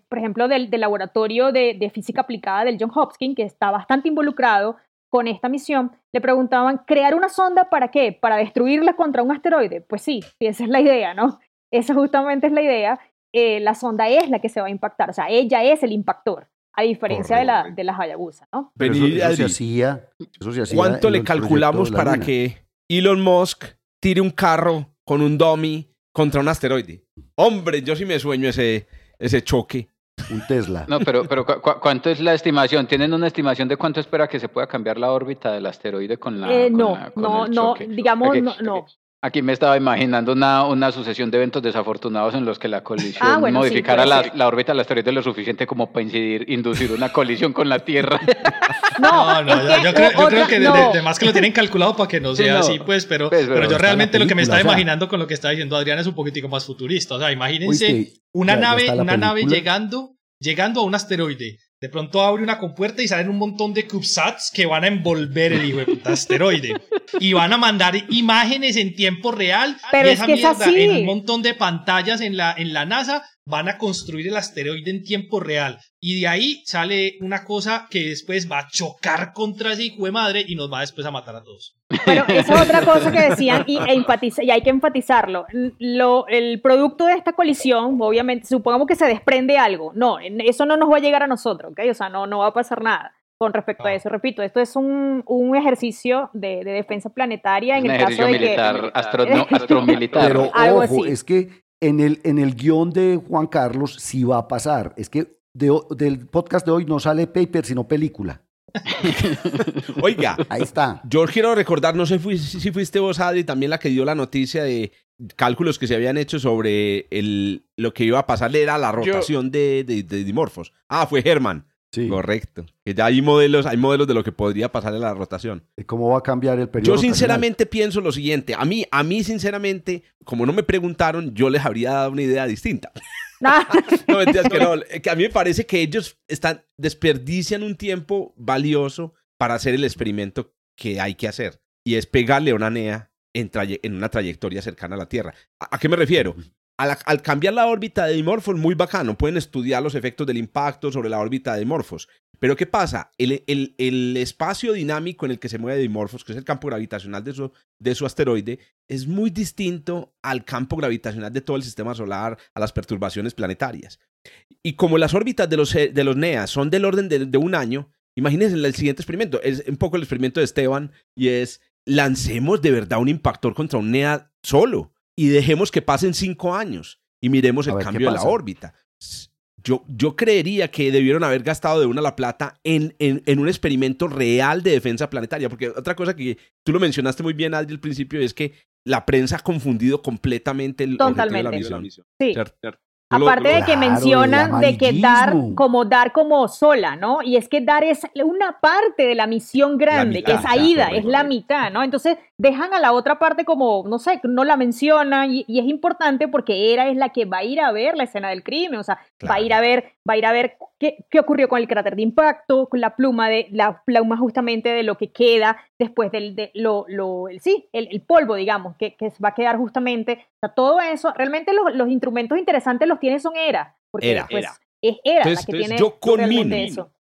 por ejemplo, del laboratorio de física aplicada del Johns Hopkins, que está bastante involucrado con esta misión, le preguntaban, ¿crear una sonda para qué? ¿Para destruirla contra un asteroide? Pues sí, esa es la idea, ¿no? Esa justamente es la idea. La sonda es la que se va a impactar, o sea, ella es el impactor. A diferencia de las Hayabusa, ¿no? Eso se hacía. ¿Cuánto le calculamos para que Elon Musk tire un carro con un dummy contra un asteroide? Hombre, yo sí me sueño ese choque. Un Tesla. No, pero ¿cuánto es la estimación? ¿Tienen una estimación de cuánto espera que se pueda cambiar la órbita del asteroide con la No. Aquí me estaba imaginando una sucesión de eventos desafortunados en los que la colisión modificara la órbita del asteroide lo suficiente como para inducir una colisión con la Tierra. Yo creo que más que lo tienen calculado para que no sea así, pues, pero yo realmente lo que me estaba imaginando con lo que está diciendo Adrián es un poquitico más futurista. O sea, imagínense una nave llegando a un asteroide. De pronto abre una compuerta y salen un montón de CubeSats que van a envolver el hijo de puta asteroide. Y van a mandar imágenes en tiempo real. Pero y esa mierda en un montón de pantallas en la NASA van a construir el asteroide en tiempo real. Y de ahí sale una cosa que después va a chocar contra ese hijo de madre y nos va después a matar a todos. Bueno, esa es otra cosa que decían y hay que enfatizarlo. El producto de esta colisión, obviamente, supongamos que se desprende algo. No, eso no nos va a llegar a nosotros, ¿ok? O sea, no va a pasar nada con respecto a eso. Repito, esto es un ejercicio de defensa planetaria en el caso de militar, que... astromilitar. Pero algo ojo, así. Es que en el guión de Juan Carlos sí va a pasar. Es que del podcast de hoy no sale paper, sino película. Oiga, ahí está. Yo quiero recordar, no sé si fuiste vos, Adri, también la que dio la noticia de cálculos que se habían hecho sobre lo que iba a pasarle era la rotación de Dimorphos. Ah, fue Germán. Sí. Correcto. Que ya hay modelos de lo que podría pasarle la rotación. ¿Cómo va a cambiar el periodo? Yo sinceramente pienso lo siguiente. A mí sinceramente, como no me preguntaron, yo les habría dado una idea distinta. No, mentiras que no. Que a mí me parece que ellos desperdician un tiempo valioso para hacer el experimento que hay que hacer. Y es pegarle una NEA en una trayectoria cercana a la Tierra. ¿A qué me refiero? Al cambiar la órbita de Dimorphos, muy bacano. Pueden estudiar los efectos del impacto sobre la órbita de Dimorphos. Pero ¿qué pasa? El espacio dinámico en el que se mueve Dimorphos, que es el campo gravitacional de su asteroide, es muy distinto al campo gravitacional de todo el sistema solar, a las perturbaciones planetarias. Y como las órbitas de los NEA son del orden de un año, imagínense el siguiente experimento. Es un poco el experimento de Esteban y es lancemos de verdad un impactor contra un NEA solo y dejemos que pasen 5 años y miremos el cambio de la órbita. Yo creería que debieron haber gastado de una la plata en un experimento real de defensa planetaria, porque otra cosa que tú lo mencionaste muy bien, Adri, al principio, es que la prensa ha confundido completamente el objetivo de la misión. Sí. Cierto. Aparte de que mencionan de que dar como sola, ¿no? Y es que dar es una parte de la misión grande, la mitad, que es AIDA, es la mitad, ¿no? Entonces dejan a la otra parte como, no sé, no la mencionan y es importante porque Hera es la que va a ir a ver la escena del crimen, o sea, claro. va a ir a ver qué ocurrió con el cráter de impacto, con la pluma justamente de lo que queda después del polvo, digamos, que va a quedar justamente, o sea, todo eso, realmente los instrumentos interesantes los tiene son Hera, porque es Hera entonces, la que tiene yo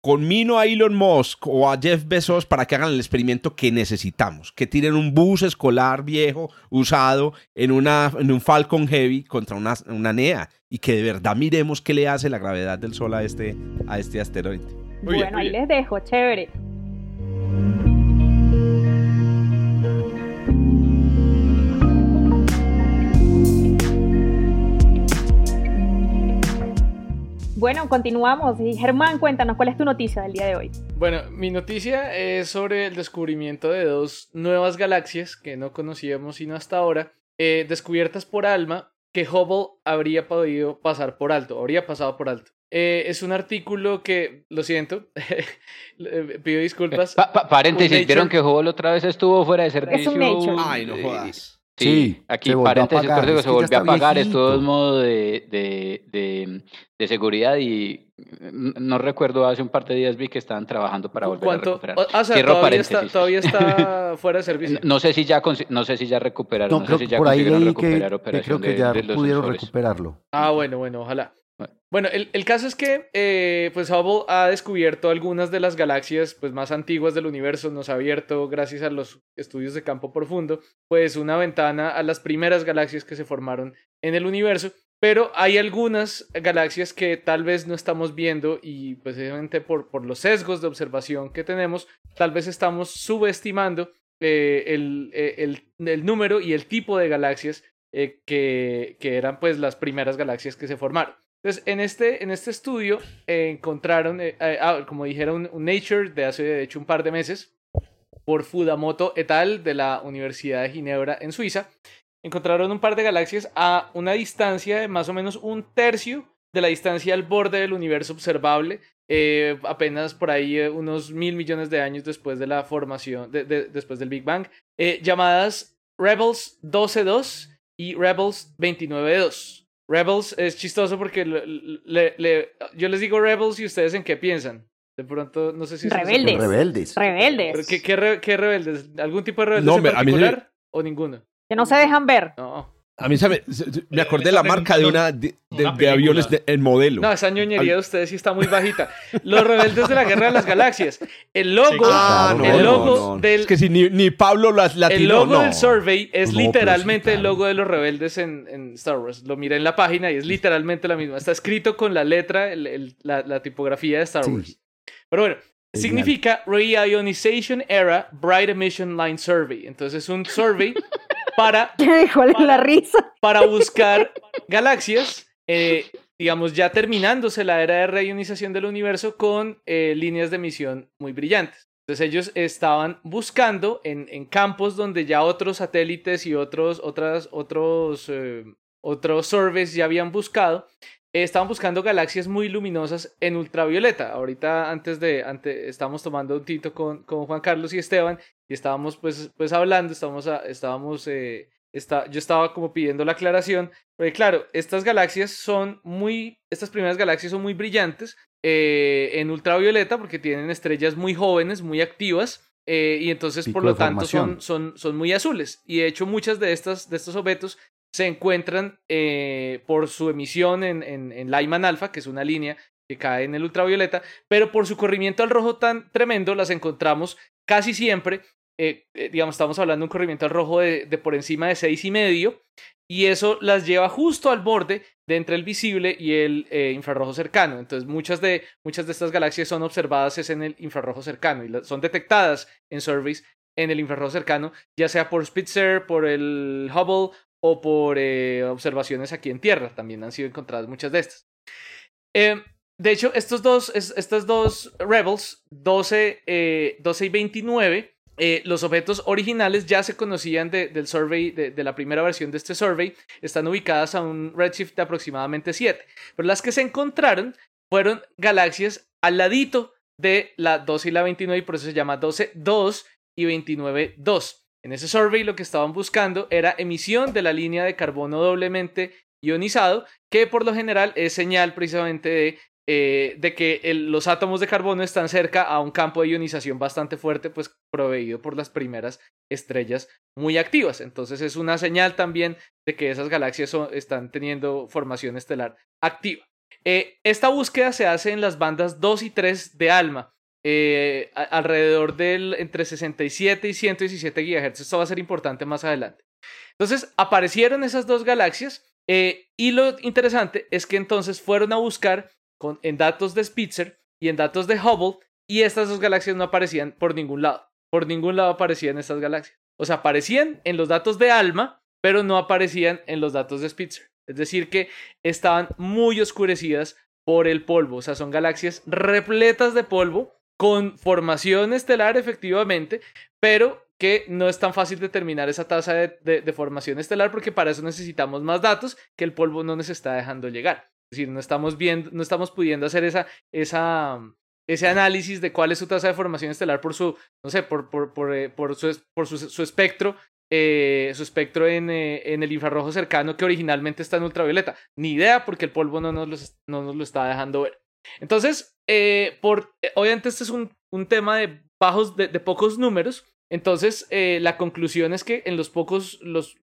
conmino a Elon Musk o a Jeff Bezos para que hagan el experimento que necesitamos, que tiren un bus escolar viejo, usado, en un Falcon Heavy contra una NEA y que de verdad miremos qué le hace la gravedad del Sol a este asteroide. Bueno, ahí les dejo, chévere. Bueno, continuamos. Y Germán, cuéntanos, ¿cuál es tu noticia del día de hoy? Bueno, mi noticia es sobre el descubrimiento de dos nuevas galaxias que no conocíamos sino hasta ahora, descubiertas por ALMA, que Hubble habría podido pasar por alto, habría pasado por alto. Es un artículo que, lo siento, pido disculpas. Paréntesis, vieron que Hubble otra vez estuvo fuera de servicio. Es un hecho. Ay, no jodas. Sí, aquí paréntesis, se volvió a apagar, es todo el modo de seguridad y no recuerdo, hace un par de días vi que estaban trabajando para volver a recuperar. O sea, todavía está fuera de servicio. No sé si ya recuperaron, no, no sé si ya consiguieron recuperar operación de los sensores. Creo que ya pudieron recuperarlo. Ah, bueno, ojalá. Bueno, el caso es que pues Hubble ha descubierto algunas de las galaxias pues, más antiguas del universo, nos ha abierto, gracias a los estudios de campo profundo, pues una ventana a las primeras galaxias que se formaron en el universo, pero hay algunas galaxias que tal vez no estamos viendo y pues obviamente por los sesgos de observación que tenemos, tal vez estamos subestimando el número y el tipo de galaxias que eran pues las primeras galaxias que se formaron. Entonces, en este estudio encontraron, como dijeron, un Nature de hace de hecho un par de meses, por Fudamoto et al. De la Universidad de Ginebra en Suiza, encontraron un par de galaxias a una distancia de más o menos 1/3 de la distancia al borde del universo observable, apenas por ahí unos 1.000 millones de años después de la formación, después del Big Bang, llamadas Rebels 12-2 y Rebels 29-2. Rebels es chistoso porque yo les digo Rebels y ustedes en qué piensan. De pronto, no sé si... Rebeldes. ¿Qué rebeldes? ¿Algún tipo de rebeldes en particular o ninguno? Que no se dejan ver. No. A mí me acordé de la marca de una de aviones en modelo. No, esa ñoñería de ustedes sí está muy bajita. Los rebeldes de la Guerra de las Galaxias. El logo, sí, claro, el logo no. del... Es que si ni Pablo las latinó, el logo del Survey es literalmente el logo de los rebeldes en Star Wars. Lo miré en la página y es literalmente la misma. Está escrito con la letra, la tipografía de Star Wars. Sí. Pero bueno, es significa Reionization Era Bright Emission Line Survey. Entonces es un survey... Para buscar galaxias, digamos, ya terminándose la era de reionización del universo con líneas de emisión muy brillantes. Entonces ellos estaban buscando en campos donde ya otros satélites y otros surveys ya habían buscado. Estaban buscando galaxias muy luminosas en ultravioleta. Ahorita estábamos tomando un tinto con Juan Carlos y Esteban y estábamos pues hablando, yo estaba como pidiendo la aclaración, porque claro, estas primeras galaxias son muy brillantes en ultravioleta porque tienen estrellas muy jóvenes, muy activas. Y entonces por lo tanto son muy azules y de hecho muchas de estos objetos se encuentran por su emisión en Lyman alfa, que es una línea que cae en el ultravioleta, pero por su corrimiento al rojo tan tremendo las encontramos casi siempre, digamos, estamos hablando de un corrimiento al rojo de por encima de 6.5, y eso las lleva justo al borde de entre el visible y el infrarrojo cercano. Entonces muchas de estas galaxias son observadas en el infrarrojo cercano y son detectadas en surveys en el infrarrojo cercano, ya sea por Spitzer, por el Hubble, o por observaciones aquí en Tierra. También han sido encontradas muchas de estas. De hecho, estos dos Rebels, 12 y 29, los objetos originales ya se conocían del survey, de la primera versión de este survey, están ubicadas a un redshift de aproximadamente 7. Pero las que se encontraron fueron galaxias al ladito de la 12 y la 29, y por eso se llama 12-2 y 29-2. En ese survey lo que estaban buscando era emisión de la línea de carbono doblemente ionizado, que por lo general es señal precisamente de que los átomos de carbono están cerca a un campo de ionización bastante fuerte, pues proveído por las primeras estrellas muy activas. Entonces es una señal también de que esas galaxias están teniendo formación estelar activa. Esta búsqueda se hace en las bandas 2 y 3 de ALMA. Alrededor del entre 67 y 117 GHz. Esto va a ser importante más adelante. Entonces aparecieron esas dos galaxias y lo interesante es que entonces fueron a buscar en datos de Spitzer y en datos de Hubble, y estas dos galaxias no aparecían por ningún lado. Por ningún lado aparecían estas galaxias. O sea, aparecían en los datos de ALMA, pero no aparecían en los datos de Spitzer. Es decir que estaban muy oscurecidas por el polvo. O sea, son galaxias repletas de polvo con formación estelar, efectivamente, pero que no es tan fácil determinar esa tasa de formación estelar, porque para eso necesitamos más datos que el polvo no nos está dejando llegar. Es decir, no estamos pudiendo hacer ese análisis de cuál es su tasa de formación estelar por su, no sé, por su espectro. Su espectro en el infrarrojo cercano, que originalmente está en ultravioleta. Ni idea, porque el polvo no nos lo está dejando ver. Entonces, obviamente este es un tema de pocos números. Entonces, la conclusión es que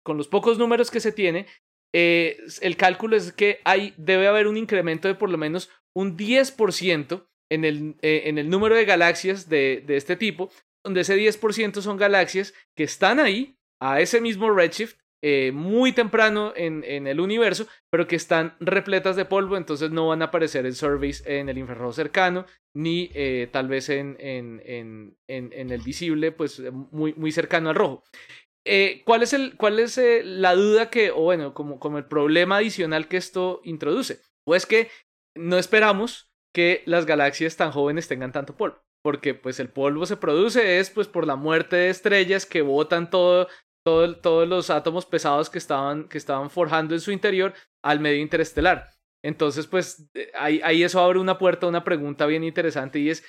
con los pocos números que se tiene, el cálculo es que debe haber un incremento de por lo menos un 10% en el número de galaxias de este tipo, donde ese 10% son galaxias que están ahí, a ese mismo redshift, muy temprano en el universo, pero que están repletas de polvo. Entonces no van a aparecer en surveys en el infrarrojo cercano, ni tal vez en el visible, pues muy, muy cercano al rojo. ¿Cuál es la duda como el problema adicional que esto introduce? Pues que no esperamos que las galaxias tan jóvenes tengan tanto polvo, porque pues el polvo se produce por la muerte de estrellas que botan todos los átomos pesados que estaban forjando en su interior al medio interestelar. Entonces pues ahí eso abre una puerta a una pregunta bien interesante, y es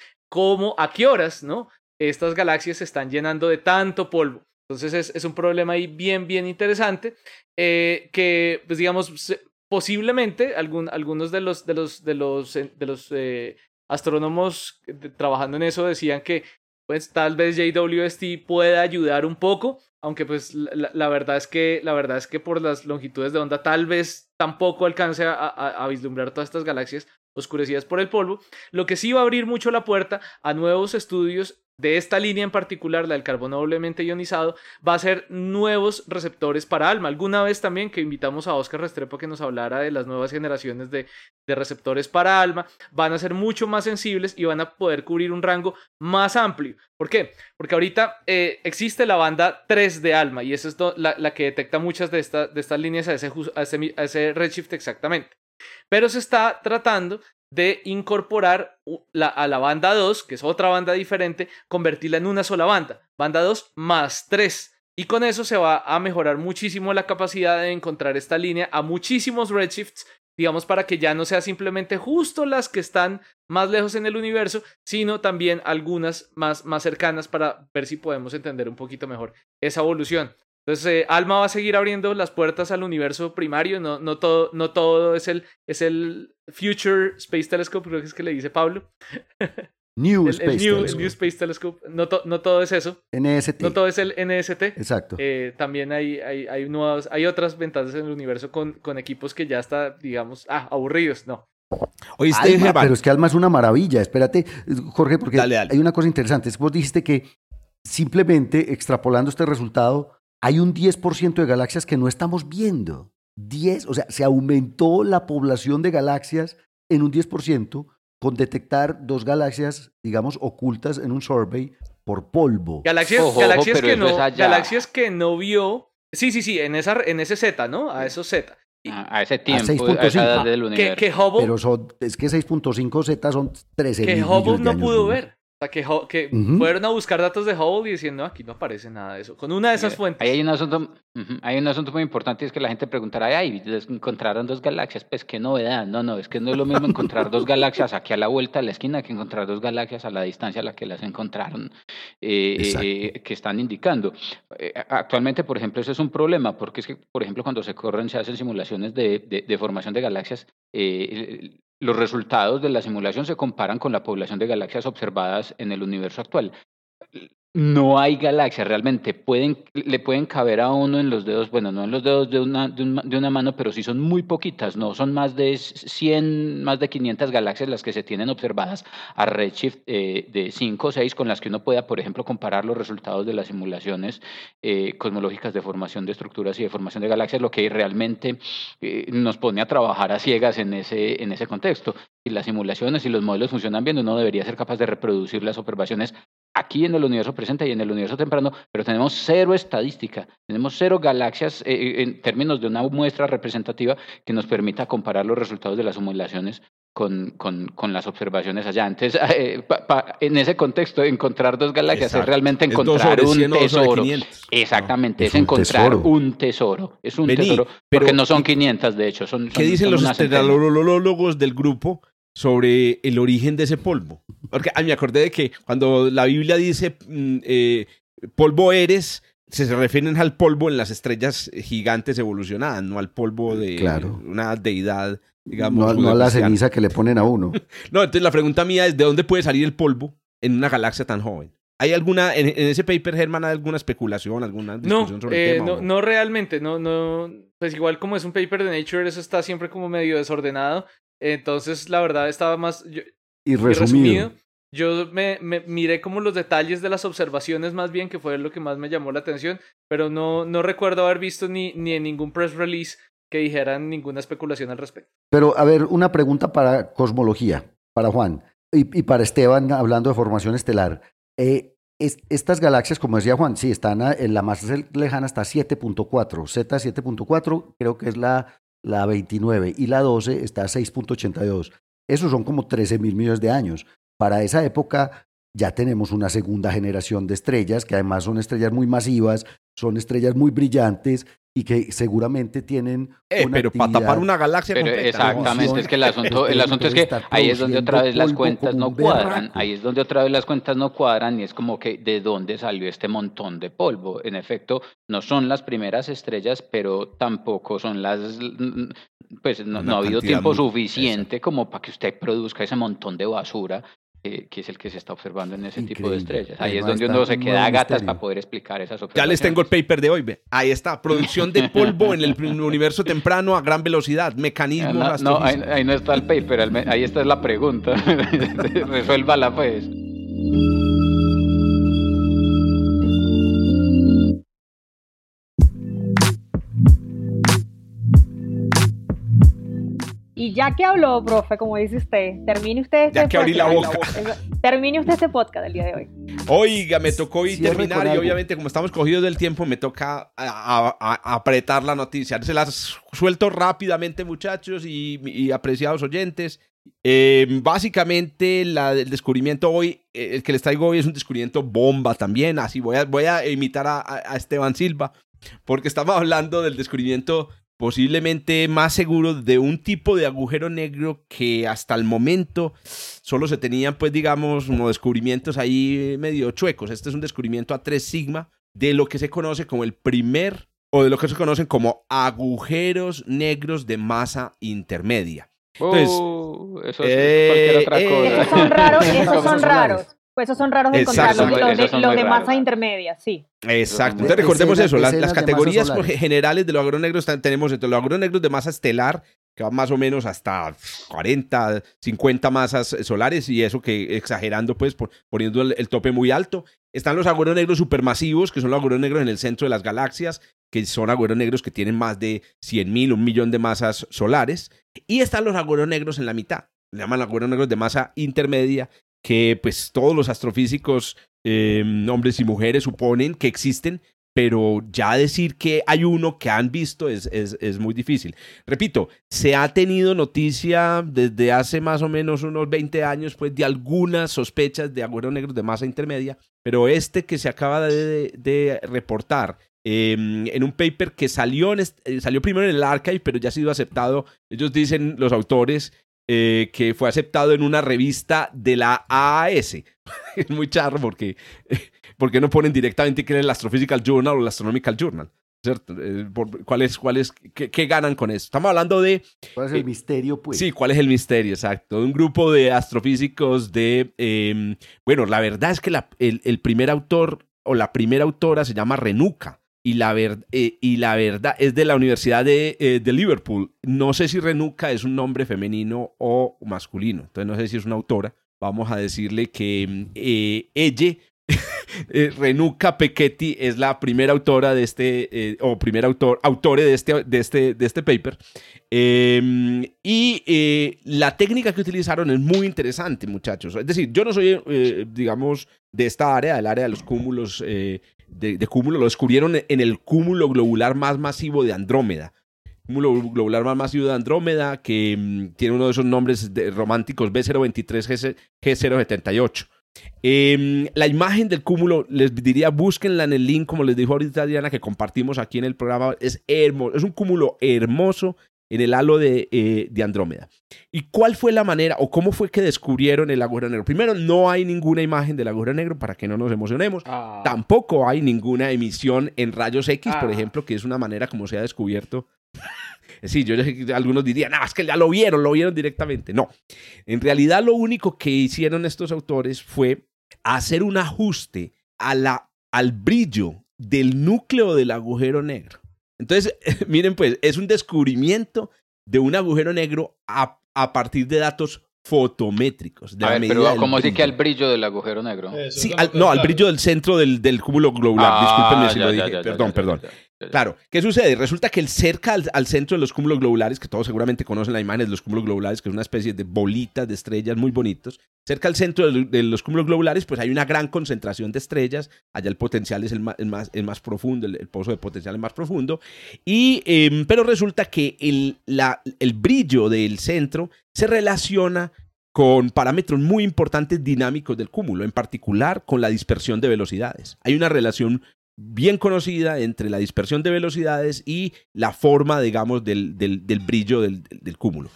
a qué horas, ¿no?, estas galaxias se están llenando de tanto polvo. Entonces es un problema ahí bien, bien interesante, que pues digamos posiblemente algunos de los astrónomos trabajando en eso decían que pues tal vez JWST pueda ayudar un poco, aunque pues la verdad es que por las longitudes de onda tal vez tampoco alcance a vislumbrar todas estas galaxias oscurecidas por el polvo. Lo que sí va a abrir mucho la puerta a nuevos estudios de esta línea en particular, la del carbono doblemente ionizado, va a ser nuevos receptores para ALMA. Alguna vez también que invitamos a Óscar Restrepo que nos hablara de las nuevas generaciones de receptores para ALMA, van a ser mucho más sensibles y van a poder cubrir un rango más amplio. ¿Por qué? Porque ahorita existe la banda 3 de ALMA, y esa es la que detecta muchas de estas líneas a ese redshift exactamente. Pero se está tratando de incorporar a la banda 2, que es otra banda diferente, convertirla en una sola banda, banda 2 más 3, y con eso se va a mejorar muchísimo la capacidad de encontrar esta línea a muchísimos redshifts, digamos, para que ya no sea simplemente justo las que están más lejos en el universo, sino también algunas más cercanas, para ver si podemos entender un poquito mejor esa evolución. Entonces, ALMA va a seguir abriendo las puertas al universo primario. No todo es el Future Space Telescope, creo que es que le dice Pablo. New Space Telescope. No todo es eso. NST. No todo es el NST. Exacto. También hay otras ventajas en el universo con equipos que ya está, digamos, aburridos. No. Oíste, Germán. Pero es que ALMA es una maravilla. Espérate, Jorge, porque dale. Hay una cosa interesante. Vos dijiste que simplemente extrapolando este resultado, hay un 10% de galaxias que no estamos viendo. O sea, se aumentó la población de galaxias en un 10% con detectar dos galaxias, digamos, ocultas en un survey por polvo. Galaxias que no vio. Sí, en ese Z, ¿no? A esos Z. A ese tiempo, a esa edad del universo. Que Hubble, pero es que 6.5 Z son 13 mil millones de años. Que Hubble no pudo ver. Que fueron a buscar datos de Hubble y diciendo, aquí no aparece nada de eso, con una de esas fuentes. Ahí hay un asunto muy importante, y es que la gente preguntará, les encontraron dos galaxias, pues qué novedad. No, es que no es lo mismo encontrar dos galaxias aquí a la vuelta de la esquina que encontrar dos galaxias a la distancia a la que las encontraron, que están indicando. Actualmente, por ejemplo, eso es un problema, porque es que, por ejemplo, cuando se hacen simulaciones de formación de galaxias, los resultados de la simulación se comparan con la población de galaxias observadas en el universo actual. No hay galaxias realmente, le pueden caber a uno en los dedos, bueno, no en los dedos de una mano, pero sí son muy poquitas, no son más de 500 galaxias las que se tienen observadas a redshift de 5 o 6, con las que uno pueda, por ejemplo, comparar los resultados de las simulaciones cosmológicas de formación de estructuras y de formación de galaxias, lo que realmente nos pone a trabajar a ciegas en ese contexto. Si las simulaciones y los modelos funcionan bien, uno debería ser capaz de reproducir las observaciones aquí en el universo presente y en el universo temprano, pero tenemos cero estadística, tenemos cero galaxias en términos de una muestra representativa que nos permita comparar los resultados de las simulaciones con las observaciones allá. Entonces, en ese contexto, encontrar dos galaxias exacto. Es realmente encontrar un tesoro. Exactamente, no, es encontrar un tesoro. Es un tesoro, pero, porque no son 500, de hecho. Son, ¿qué dicen los astrolólogos del grupo sobre el origen de ese polvo? Porque me acordé de que cuando la Biblia dice polvo eres, se refieren al polvo en las estrellas gigantes evolucionadas, no al polvo de una deidad, digamos. No a la ceniza que le ponen a uno. No, entonces la pregunta mía es, ¿de dónde puede salir el polvo en una galaxia tan joven? ¿Hay alguna, en ese paper, Germán, hay alguna especulación, alguna discusión sobre el tema? No, no realmente, no, pues igual como es un paper de Nature, eso está siempre como medio desordenado, entonces la verdad estaba más... Y resumido. Yo me miré como los detalles de las observaciones más bien, que fue lo que más me llamó la atención, pero no recuerdo haber visto ni en ningún press release que dijeran ninguna especulación al respecto. Pero, a ver, una pregunta para cosmología, para Juan y para Esteban, hablando de formación estelar. Estas galaxias, como decía Juan, sí, están en la más lejana está 7.4, Z 7.4, creo que es la 29, y la 12 está 6.82. Esos son como 13 mil millones de años. Para esa época ya tenemos una segunda generación de estrellas, que además son estrellas muy masivas, son estrellas muy brillantes y que seguramente tienen una pero actividad. Para tapar una galaxia completa. Exactamente, es que el asunto es que ahí es donde otra vez las cuentas no cuadran, y es como que de dónde salió este montón de polvo. En efecto, no son las primeras estrellas, pero tampoco son las... Pues no ha habido tiempo suficiente como para que usted produzca ese montón de basura que es el que se está observando en ese tipo de estrellas. Ahí es donde uno se queda a gatas para poder explicar esas observaciones. Ya les tengo el paper de hoy, ve. Ahí está, producción de polvo en el universo temprano a gran velocidad, mecanismos astrofísicos. No, ahí no está el paper, ahí está la pregunta. Resuélvala pues. Y ya que habló, profe, como dice usted, termine usted este podcast. Ya que abrí la boca. Termine usted este podcast del día de hoy. Oiga, me tocó terminar y obviamente como estamos cogidos del tiempo me toca apretar la noticia. Se las suelto rápidamente, muchachos y apreciados oyentes. Básicamente el descubrimiento hoy, el que les traigo hoy es un descubrimiento bomba también. Así voy a imitar a Esteban Silva porque estamos hablando del descubrimiento posiblemente más seguro de un tipo de agujero negro que hasta el momento solo se tenían, pues digamos, como descubrimientos ahí medio chuecos. Este es un descubrimiento a 3 sigma de lo que se conoce como el primer, o de lo que se conocen como agujeros negros de masa intermedia. Entonces, eso es cualquier otra cosa. Esos son raros. Pues esos son raros de encontrar, los de masa intermedia, sí. Exacto, entonces recordemos eso, las categorías generales de los agujeros negros tenemos entre los agujeros negros de masa estelar, que van más o menos hasta 40, 50 masas solares, y eso que exagerando, pues poniendo el tope muy alto. Están los agujeros negros supermasivos, que son los agujeros negros en el centro de las galaxias, que son agujeros negros que tienen más de 100.000, 1.000.000 de masas solares. Y están los agujeros negros en la mitad, le llaman agujeros negros de masa intermedia, que pues todos los astrofísicos, hombres y mujeres, suponen que existen, pero ya decir que hay uno que han visto es muy difícil. Repito, se ha tenido noticia desde hace más o menos unos 20 años pues, de algunas sospechas de agujeros negros de masa intermedia, pero este que se acaba de reportar en un paper que salió primero en el archive, pero ya ha sido aceptado, ellos dicen los autores, que fue aceptado en una revista de la AAS. Es muy charro porque no ponen directamente que es el Astrophysical Journal o el Astronomical Journal, ¿cierto? ¿Qué ganan con eso? Estamos hablando de... ¿Cuál es el misterio, pues? Sí, ¿cuál es el misterio? Exacto. Un grupo de astrofísicos de... bueno, la verdad es que el primer autor o la primera autora se llama Renuka. Y la verdad es de la Universidad de Liverpool. No sé si Renuka es un nombre femenino o masculino. Entonces no sé si es una autora. Vamos a decirle que ella, Renuka Pechetti, es la primera autora de este, o primer autor de este paper. La técnica que utilizaron es muy interesante, muchachos. Es decir, yo no soy, digamos, de esta área, del área de los cúmulos, de cúmulo, lo descubrieron en el cúmulo globular más masivo de Andrómeda. cúmulo globular más masivo de Andrómeda, que tiene uno de esos nombres románticos, B023 G078. La imagen del cúmulo, les diría, búsquenla en el link, como les dijo ahorita Diana, que compartimos aquí en el programa. Es hermoso, es un cúmulo hermoso en el halo de Andrómeda. ¿Y cuál fue la manera o cómo fue que descubrieron el agujero negro? Primero, no hay ninguna imagen del agujero negro, para que no nos emocionemos. Tampoco hay ninguna emisión en rayos X, por ejemplo, que es una manera como se ha descubierto. Sí, yo sé que algunos dirían, es que ya lo vieron directamente. No, en realidad lo único que hicieron estos autores fue hacer un ajuste al brillo del núcleo del agujero negro. Entonces, miren pues, es un descubrimiento de un agujero negro a partir de datos fotométricos. De a la ver, pero ¿cómo así que al brillo del agujero negro? Sí, al brillo del centro del cúmulo globular. Discúlpenme si lo dije. Perdón. Claro, ¿qué sucede? Resulta que cerca al centro de los cúmulos globulares, que todos seguramente conocen la imagen de los cúmulos globulares, que es una especie de bolitas de estrellas muy bonitos, cerca al centro de los cúmulos globulares, pues hay una gran concentración de estrellas. Allá el potencial es el más profundo, el pozo de potencial es más profundo. Y, pero resulta que el brillo del centro se relaciona con parámetros muy importantes dinámicos del cúmulo, en particular con la dispersión de velocidades. Hay una relación bien conocida entre la dispersión de velocidades y la forma, digamos, del brillo del cúmulo.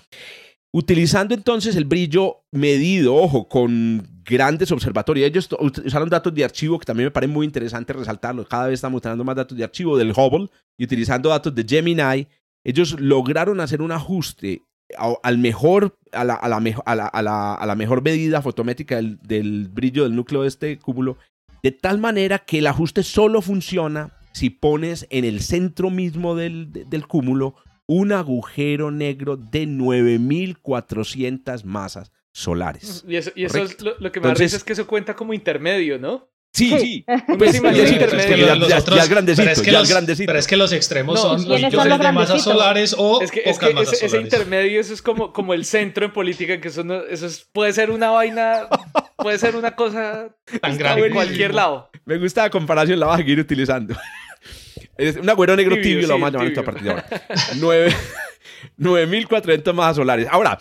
Utilizando entonces el brillo medido, ojo, con grandes observatorios. Ellos usaron datos de archivo, que también me parece muy interesante resaltarlos. Cada vez estamos mostrando más datos de archivo del Hubble, y utilizando datos de Gemini, ellos lograron hacer un ajuste a la mejor medida fotométrica del brillo del núcleo de este cúmulo, de tal manera que el ajuste solo funciona si pones en el centro mismo del cúmulo un agujero negro de 9.400 masas solares. Y eso es lo que me parece, es que eso cuenta como intermedio, ¿no? Sí. Pues ya es grandecito. Pero es que los extremos son los millones de masas solares o pocas masas solares. Ese intermedio, eso es como el centro en política, que eso puede ser una vaina, puede ser una cosa tan grande en cualquier lado. Me gusta la comparación, la vas a seguir utilizando. Es un agüero negro tibio, lo vamos a llamar a partir de ahora. 9.400 masas solares. Ahora,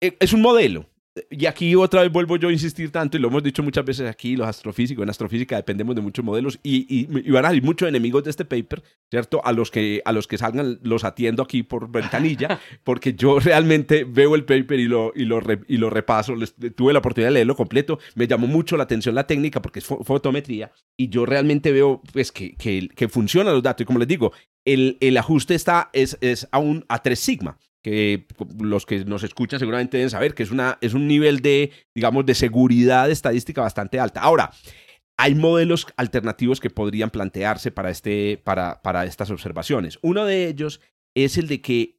es un modelo. Y aquí otra vez vuelvo yo a insistir tanto, y lo hemos dicho muchas veces aquí, los astrofísicos, en astrofísica dependemos de muchos modelos, y van a salir muchos enemigos de este paper, ¿cierto? A los que salgan los atiendo aquí por ventanilla, porque yo realmente veo el paper y lo repaso. Tuve la oportunidad de leerlo completo, me llamó mucho la atención la técnica, porque es fotometría, y yo realmente veo pues, que funcionan los datos, y como les digo, el ajuste es aún a 3 sigma. Que los que nos escuchan seguramente deben saber que es un nivel de, digamos, de seguridad estadística bastante alta. Ahora, hay modelos alternativos que podrían plantearse para estas observaciones. Uno de ellos es el de que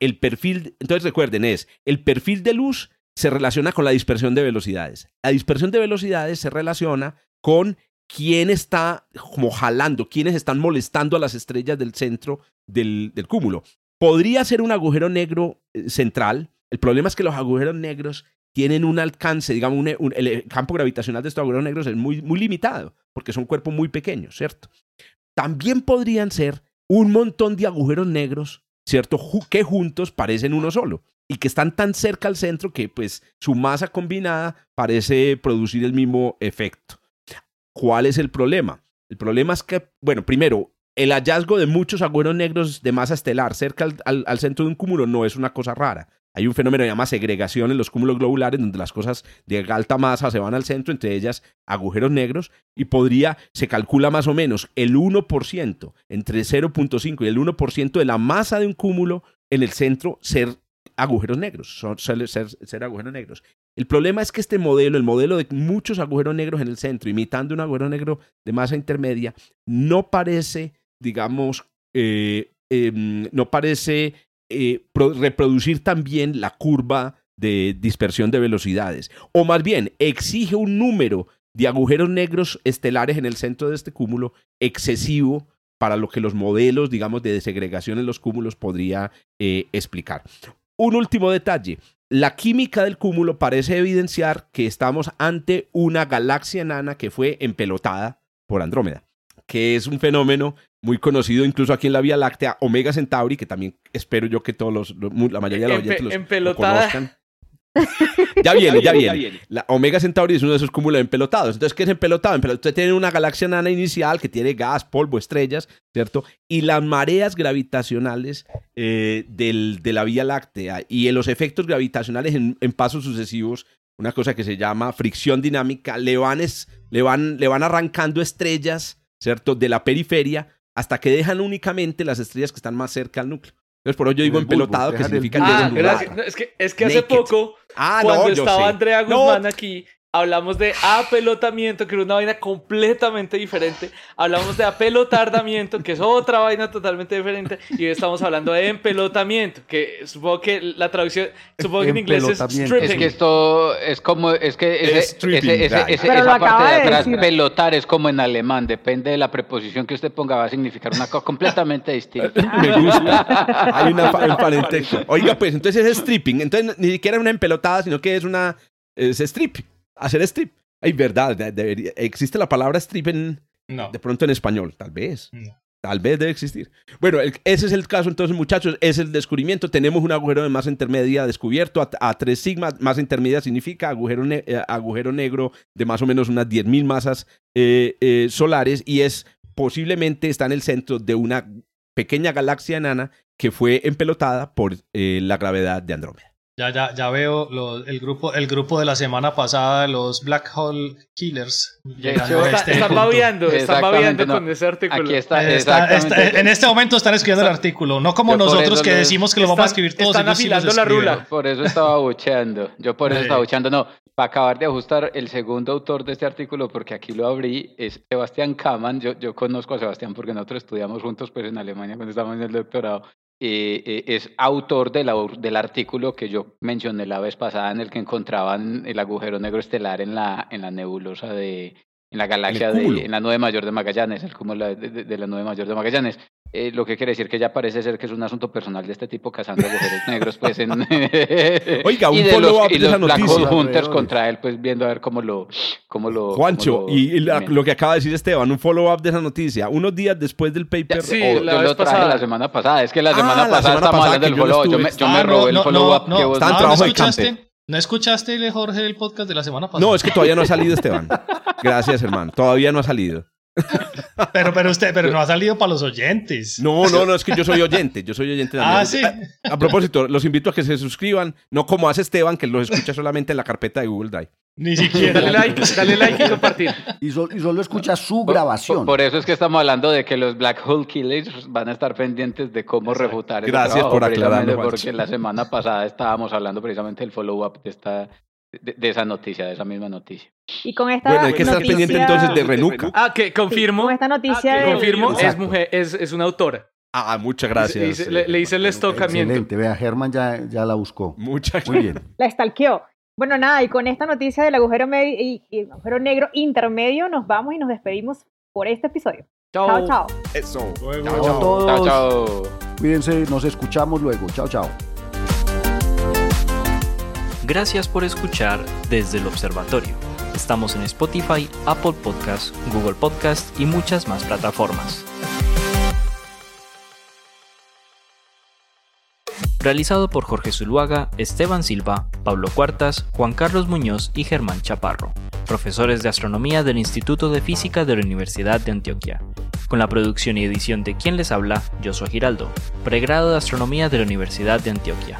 el perfil, entonces recuerden, es el perfil de luz se relaciona con la dispersión de velocidades. La dispersión de velocidades se relaciona con quién está como jalando, quiénes están molestando a las estrellas del centro del cúmulo. Podría ser un agujero negro central. El problema es que los agujeros negros tienen un alcance, digamos, el campo gravitacional de estos agujeros negros es muy, muy limitado, porque son cuerpos muy pequeños, ¿cierto? También podrían ser un montón de agujeros negros, ¿cierto?, que juntos parecen uno solo y que están tan cerca al centro que pues, su masa combinada parece producir el mismo efecto. ¿Cuál es el problema? El problema es que, bueno, primero, el hallazgo de muchos agujeros negros de masa estelar cerca al centro de un cúmulo no es una cosa rara. Hay un fenómeno que se llama segregación en los cúmulos globulares, donde las cosas de alta masa se van al centro, entre ellas agujeros negros, y se calcula más o menos el 1%, entre 0.5 y el 1% de la masa de un cúmulo en el centro ser agujeros negros, ser agujeros negros. El problema es que este modelo, el modelo de muchos agujeros negros en el centro, imitando un agujero negro de masa intermedia, no parece, digamos, reproducir también la curva de dispersión de velocidades. O más bien, exige un número de agujeros negros estelares en el centro de este cúmulo excesivo para lo que los modelos, digamos, de desegregación en los cúmulos podría explicar. Un último detalle. La química del cúmulo parece evidenciar que estamos ante una galaxia enana que fue empelotada por Andrómeda, que es un fenómeno muy conocido incluso aquí en la Vía Láctea, Omega Centauri, que también espero yo que todos la mayoría de los oyentes lo conozcan. Ya viene. La Omega Centauri es uno de esos cúmulos de empelotados. Entonces, ¿qué es empelotado? Usted tiene una galaxia nana inicial que tiene gas, polvo, estrellas, ¿cierto? Y las mareas gravitacionales de la Vía Láctea y los efectos gravitacionales en pasos sucesivos, una cosa que se llama fricción dinámica, le van arrancando estrellas, ¿cierto? De la periferia hasta que dejan únicamente las estrellas que están más cerca al núcleo. Entonces, por eso yo digo empelotado, que significa desnudado. No, es que hace poco, cuando estaba Andrea Guzmán aquí, hablamos de apelotamiento, que era una vaina completamente diferente. Hablamos de apelotardamiento, que es otra vaina totalmente diferente. Y hoy estamos hablando de empelotamiento, que supongo que la traducción, supongo que en inglés es stripping. Es que esto es como, es que esa parte de atrás, pelotar, es como en alemán. Depende de la preposición que usted ponga, va a significar una cosa completamente distinta. Me gusta. Hay un parentesco. Oiga, pues, entonces es stripping. Entonces ni siquiera es una empelotada, sino que es strip. Hacer strip. Ay, verdad. ¿Existe la palabra strip de pronto en español? Tal vez. No. Tal vez debe existir. Bueno, ese es el caso entonces, muchachos. Es el descubrimiento. Tenemos un agujero de masa intermedia descubierto a 3 sigmas. Masa intermedia significa agujero negro de más o menos unas 10.000 masas solares, y es posiblemente está en el centro de una pequeña galaxia enana que fue empelotada por la gravedad de Andrómeda. Ya veo el grupo de la semana pasada, los Black Hole Killers. Están babeando con ese artículo. Aquí está, en este momento están escribiendo el artículo, no como nosotros que decimos que lo vamos a escribir todos. Están afilando la rula. Por eso estaba bucheando. Yo por eso estaba bucheando. No, para acabar de ajustar, el segundo autor de este artículo, porque aquí lo abrí, es Sebastián Kaman. Yo conozco a Sebastián porque nosotros estudiamos juntos pues en Alemania cuando estábamos en el doctorado. Es autor del artículo que yo mencioné la vez pasada, en el que encontraban el agujero negro estelar en la nebulosa en la galaxia en la Nube Mayor de Magallanes, el cúmulo de la Nube Mayor de Magallanes. Lo que quiere decir que ya parece ser que es un asunto personal de este tipo cazando agujeros negros, pues oiga, un follow up de esa noticia. Y los Black Hole Hunters contra él, pues viendo a ver cómo lo Juancho, lo que acaba de decir Esteban, un follow up de esa noticia, unos días después del paper. Sí, yo lo traje la semana pasada, es que la semana pasada estamos hablando del follow up. Yo me robé el follow up que vos está en trabajo de campe. ¿No escuchaste, Jorge, el podcast de la semana pasada? No, es que todavía no ha salido, Esteban. Gracias, hermano. Todavía no ha salido. Pero no ha salido para los oyentes. No, es que yo soy oyente. Yo soy oyente también. Ah, sí. A propósito, los invito a que se suscriban. No como hace Esteban, que los escucha solamente en la carpeta de Google Drive. Ni siquiera. Dale like y compartir. Y solo escucha su grabación. Por eso es que estamos hablando de que los Black Hole Killers van a estar pendientes de cómo refutar el trabajo. Gracias por aclararlo, porque la semana pasada estábamos hablando precisamente del follow-up de esa noticia, de esa misma noticia. Y con esta hay que estar pendiente entonces de Renuka. Que confirmo. Sí, con esta noticia confirmo, es mujer, es una autora. Ah, muchas gracias. Le hice el estocamiento. Excelente, vea, Germán ya la buscó. Muchas gracias. Muy bien. La estalqueó. Bueno, nada, y con esta noticia del agujero negro intermedio nos vamos y nos despedimos por este episodio. Chao. Eso. Chao a todos. Chao. Cuídense, nos escuchamos luego. Chao. Gracias por escuchar desde el Observatorio. Estamos en Spotify, Apple Podcasts, Google Podcasts y muchas más plataformas. Realizado por Jorge Zuluaga, Esteban Silva, Pablo Cuartas, Juan Carlos Muñoz y Germán Chaparro, profesores de astronomía del Instituto de Física de la Universidad de Antioquia. Con la producción y edición de Quien les habla, Joshua Giraldo, pregrado de astronomía de la Universidad de Antioquia.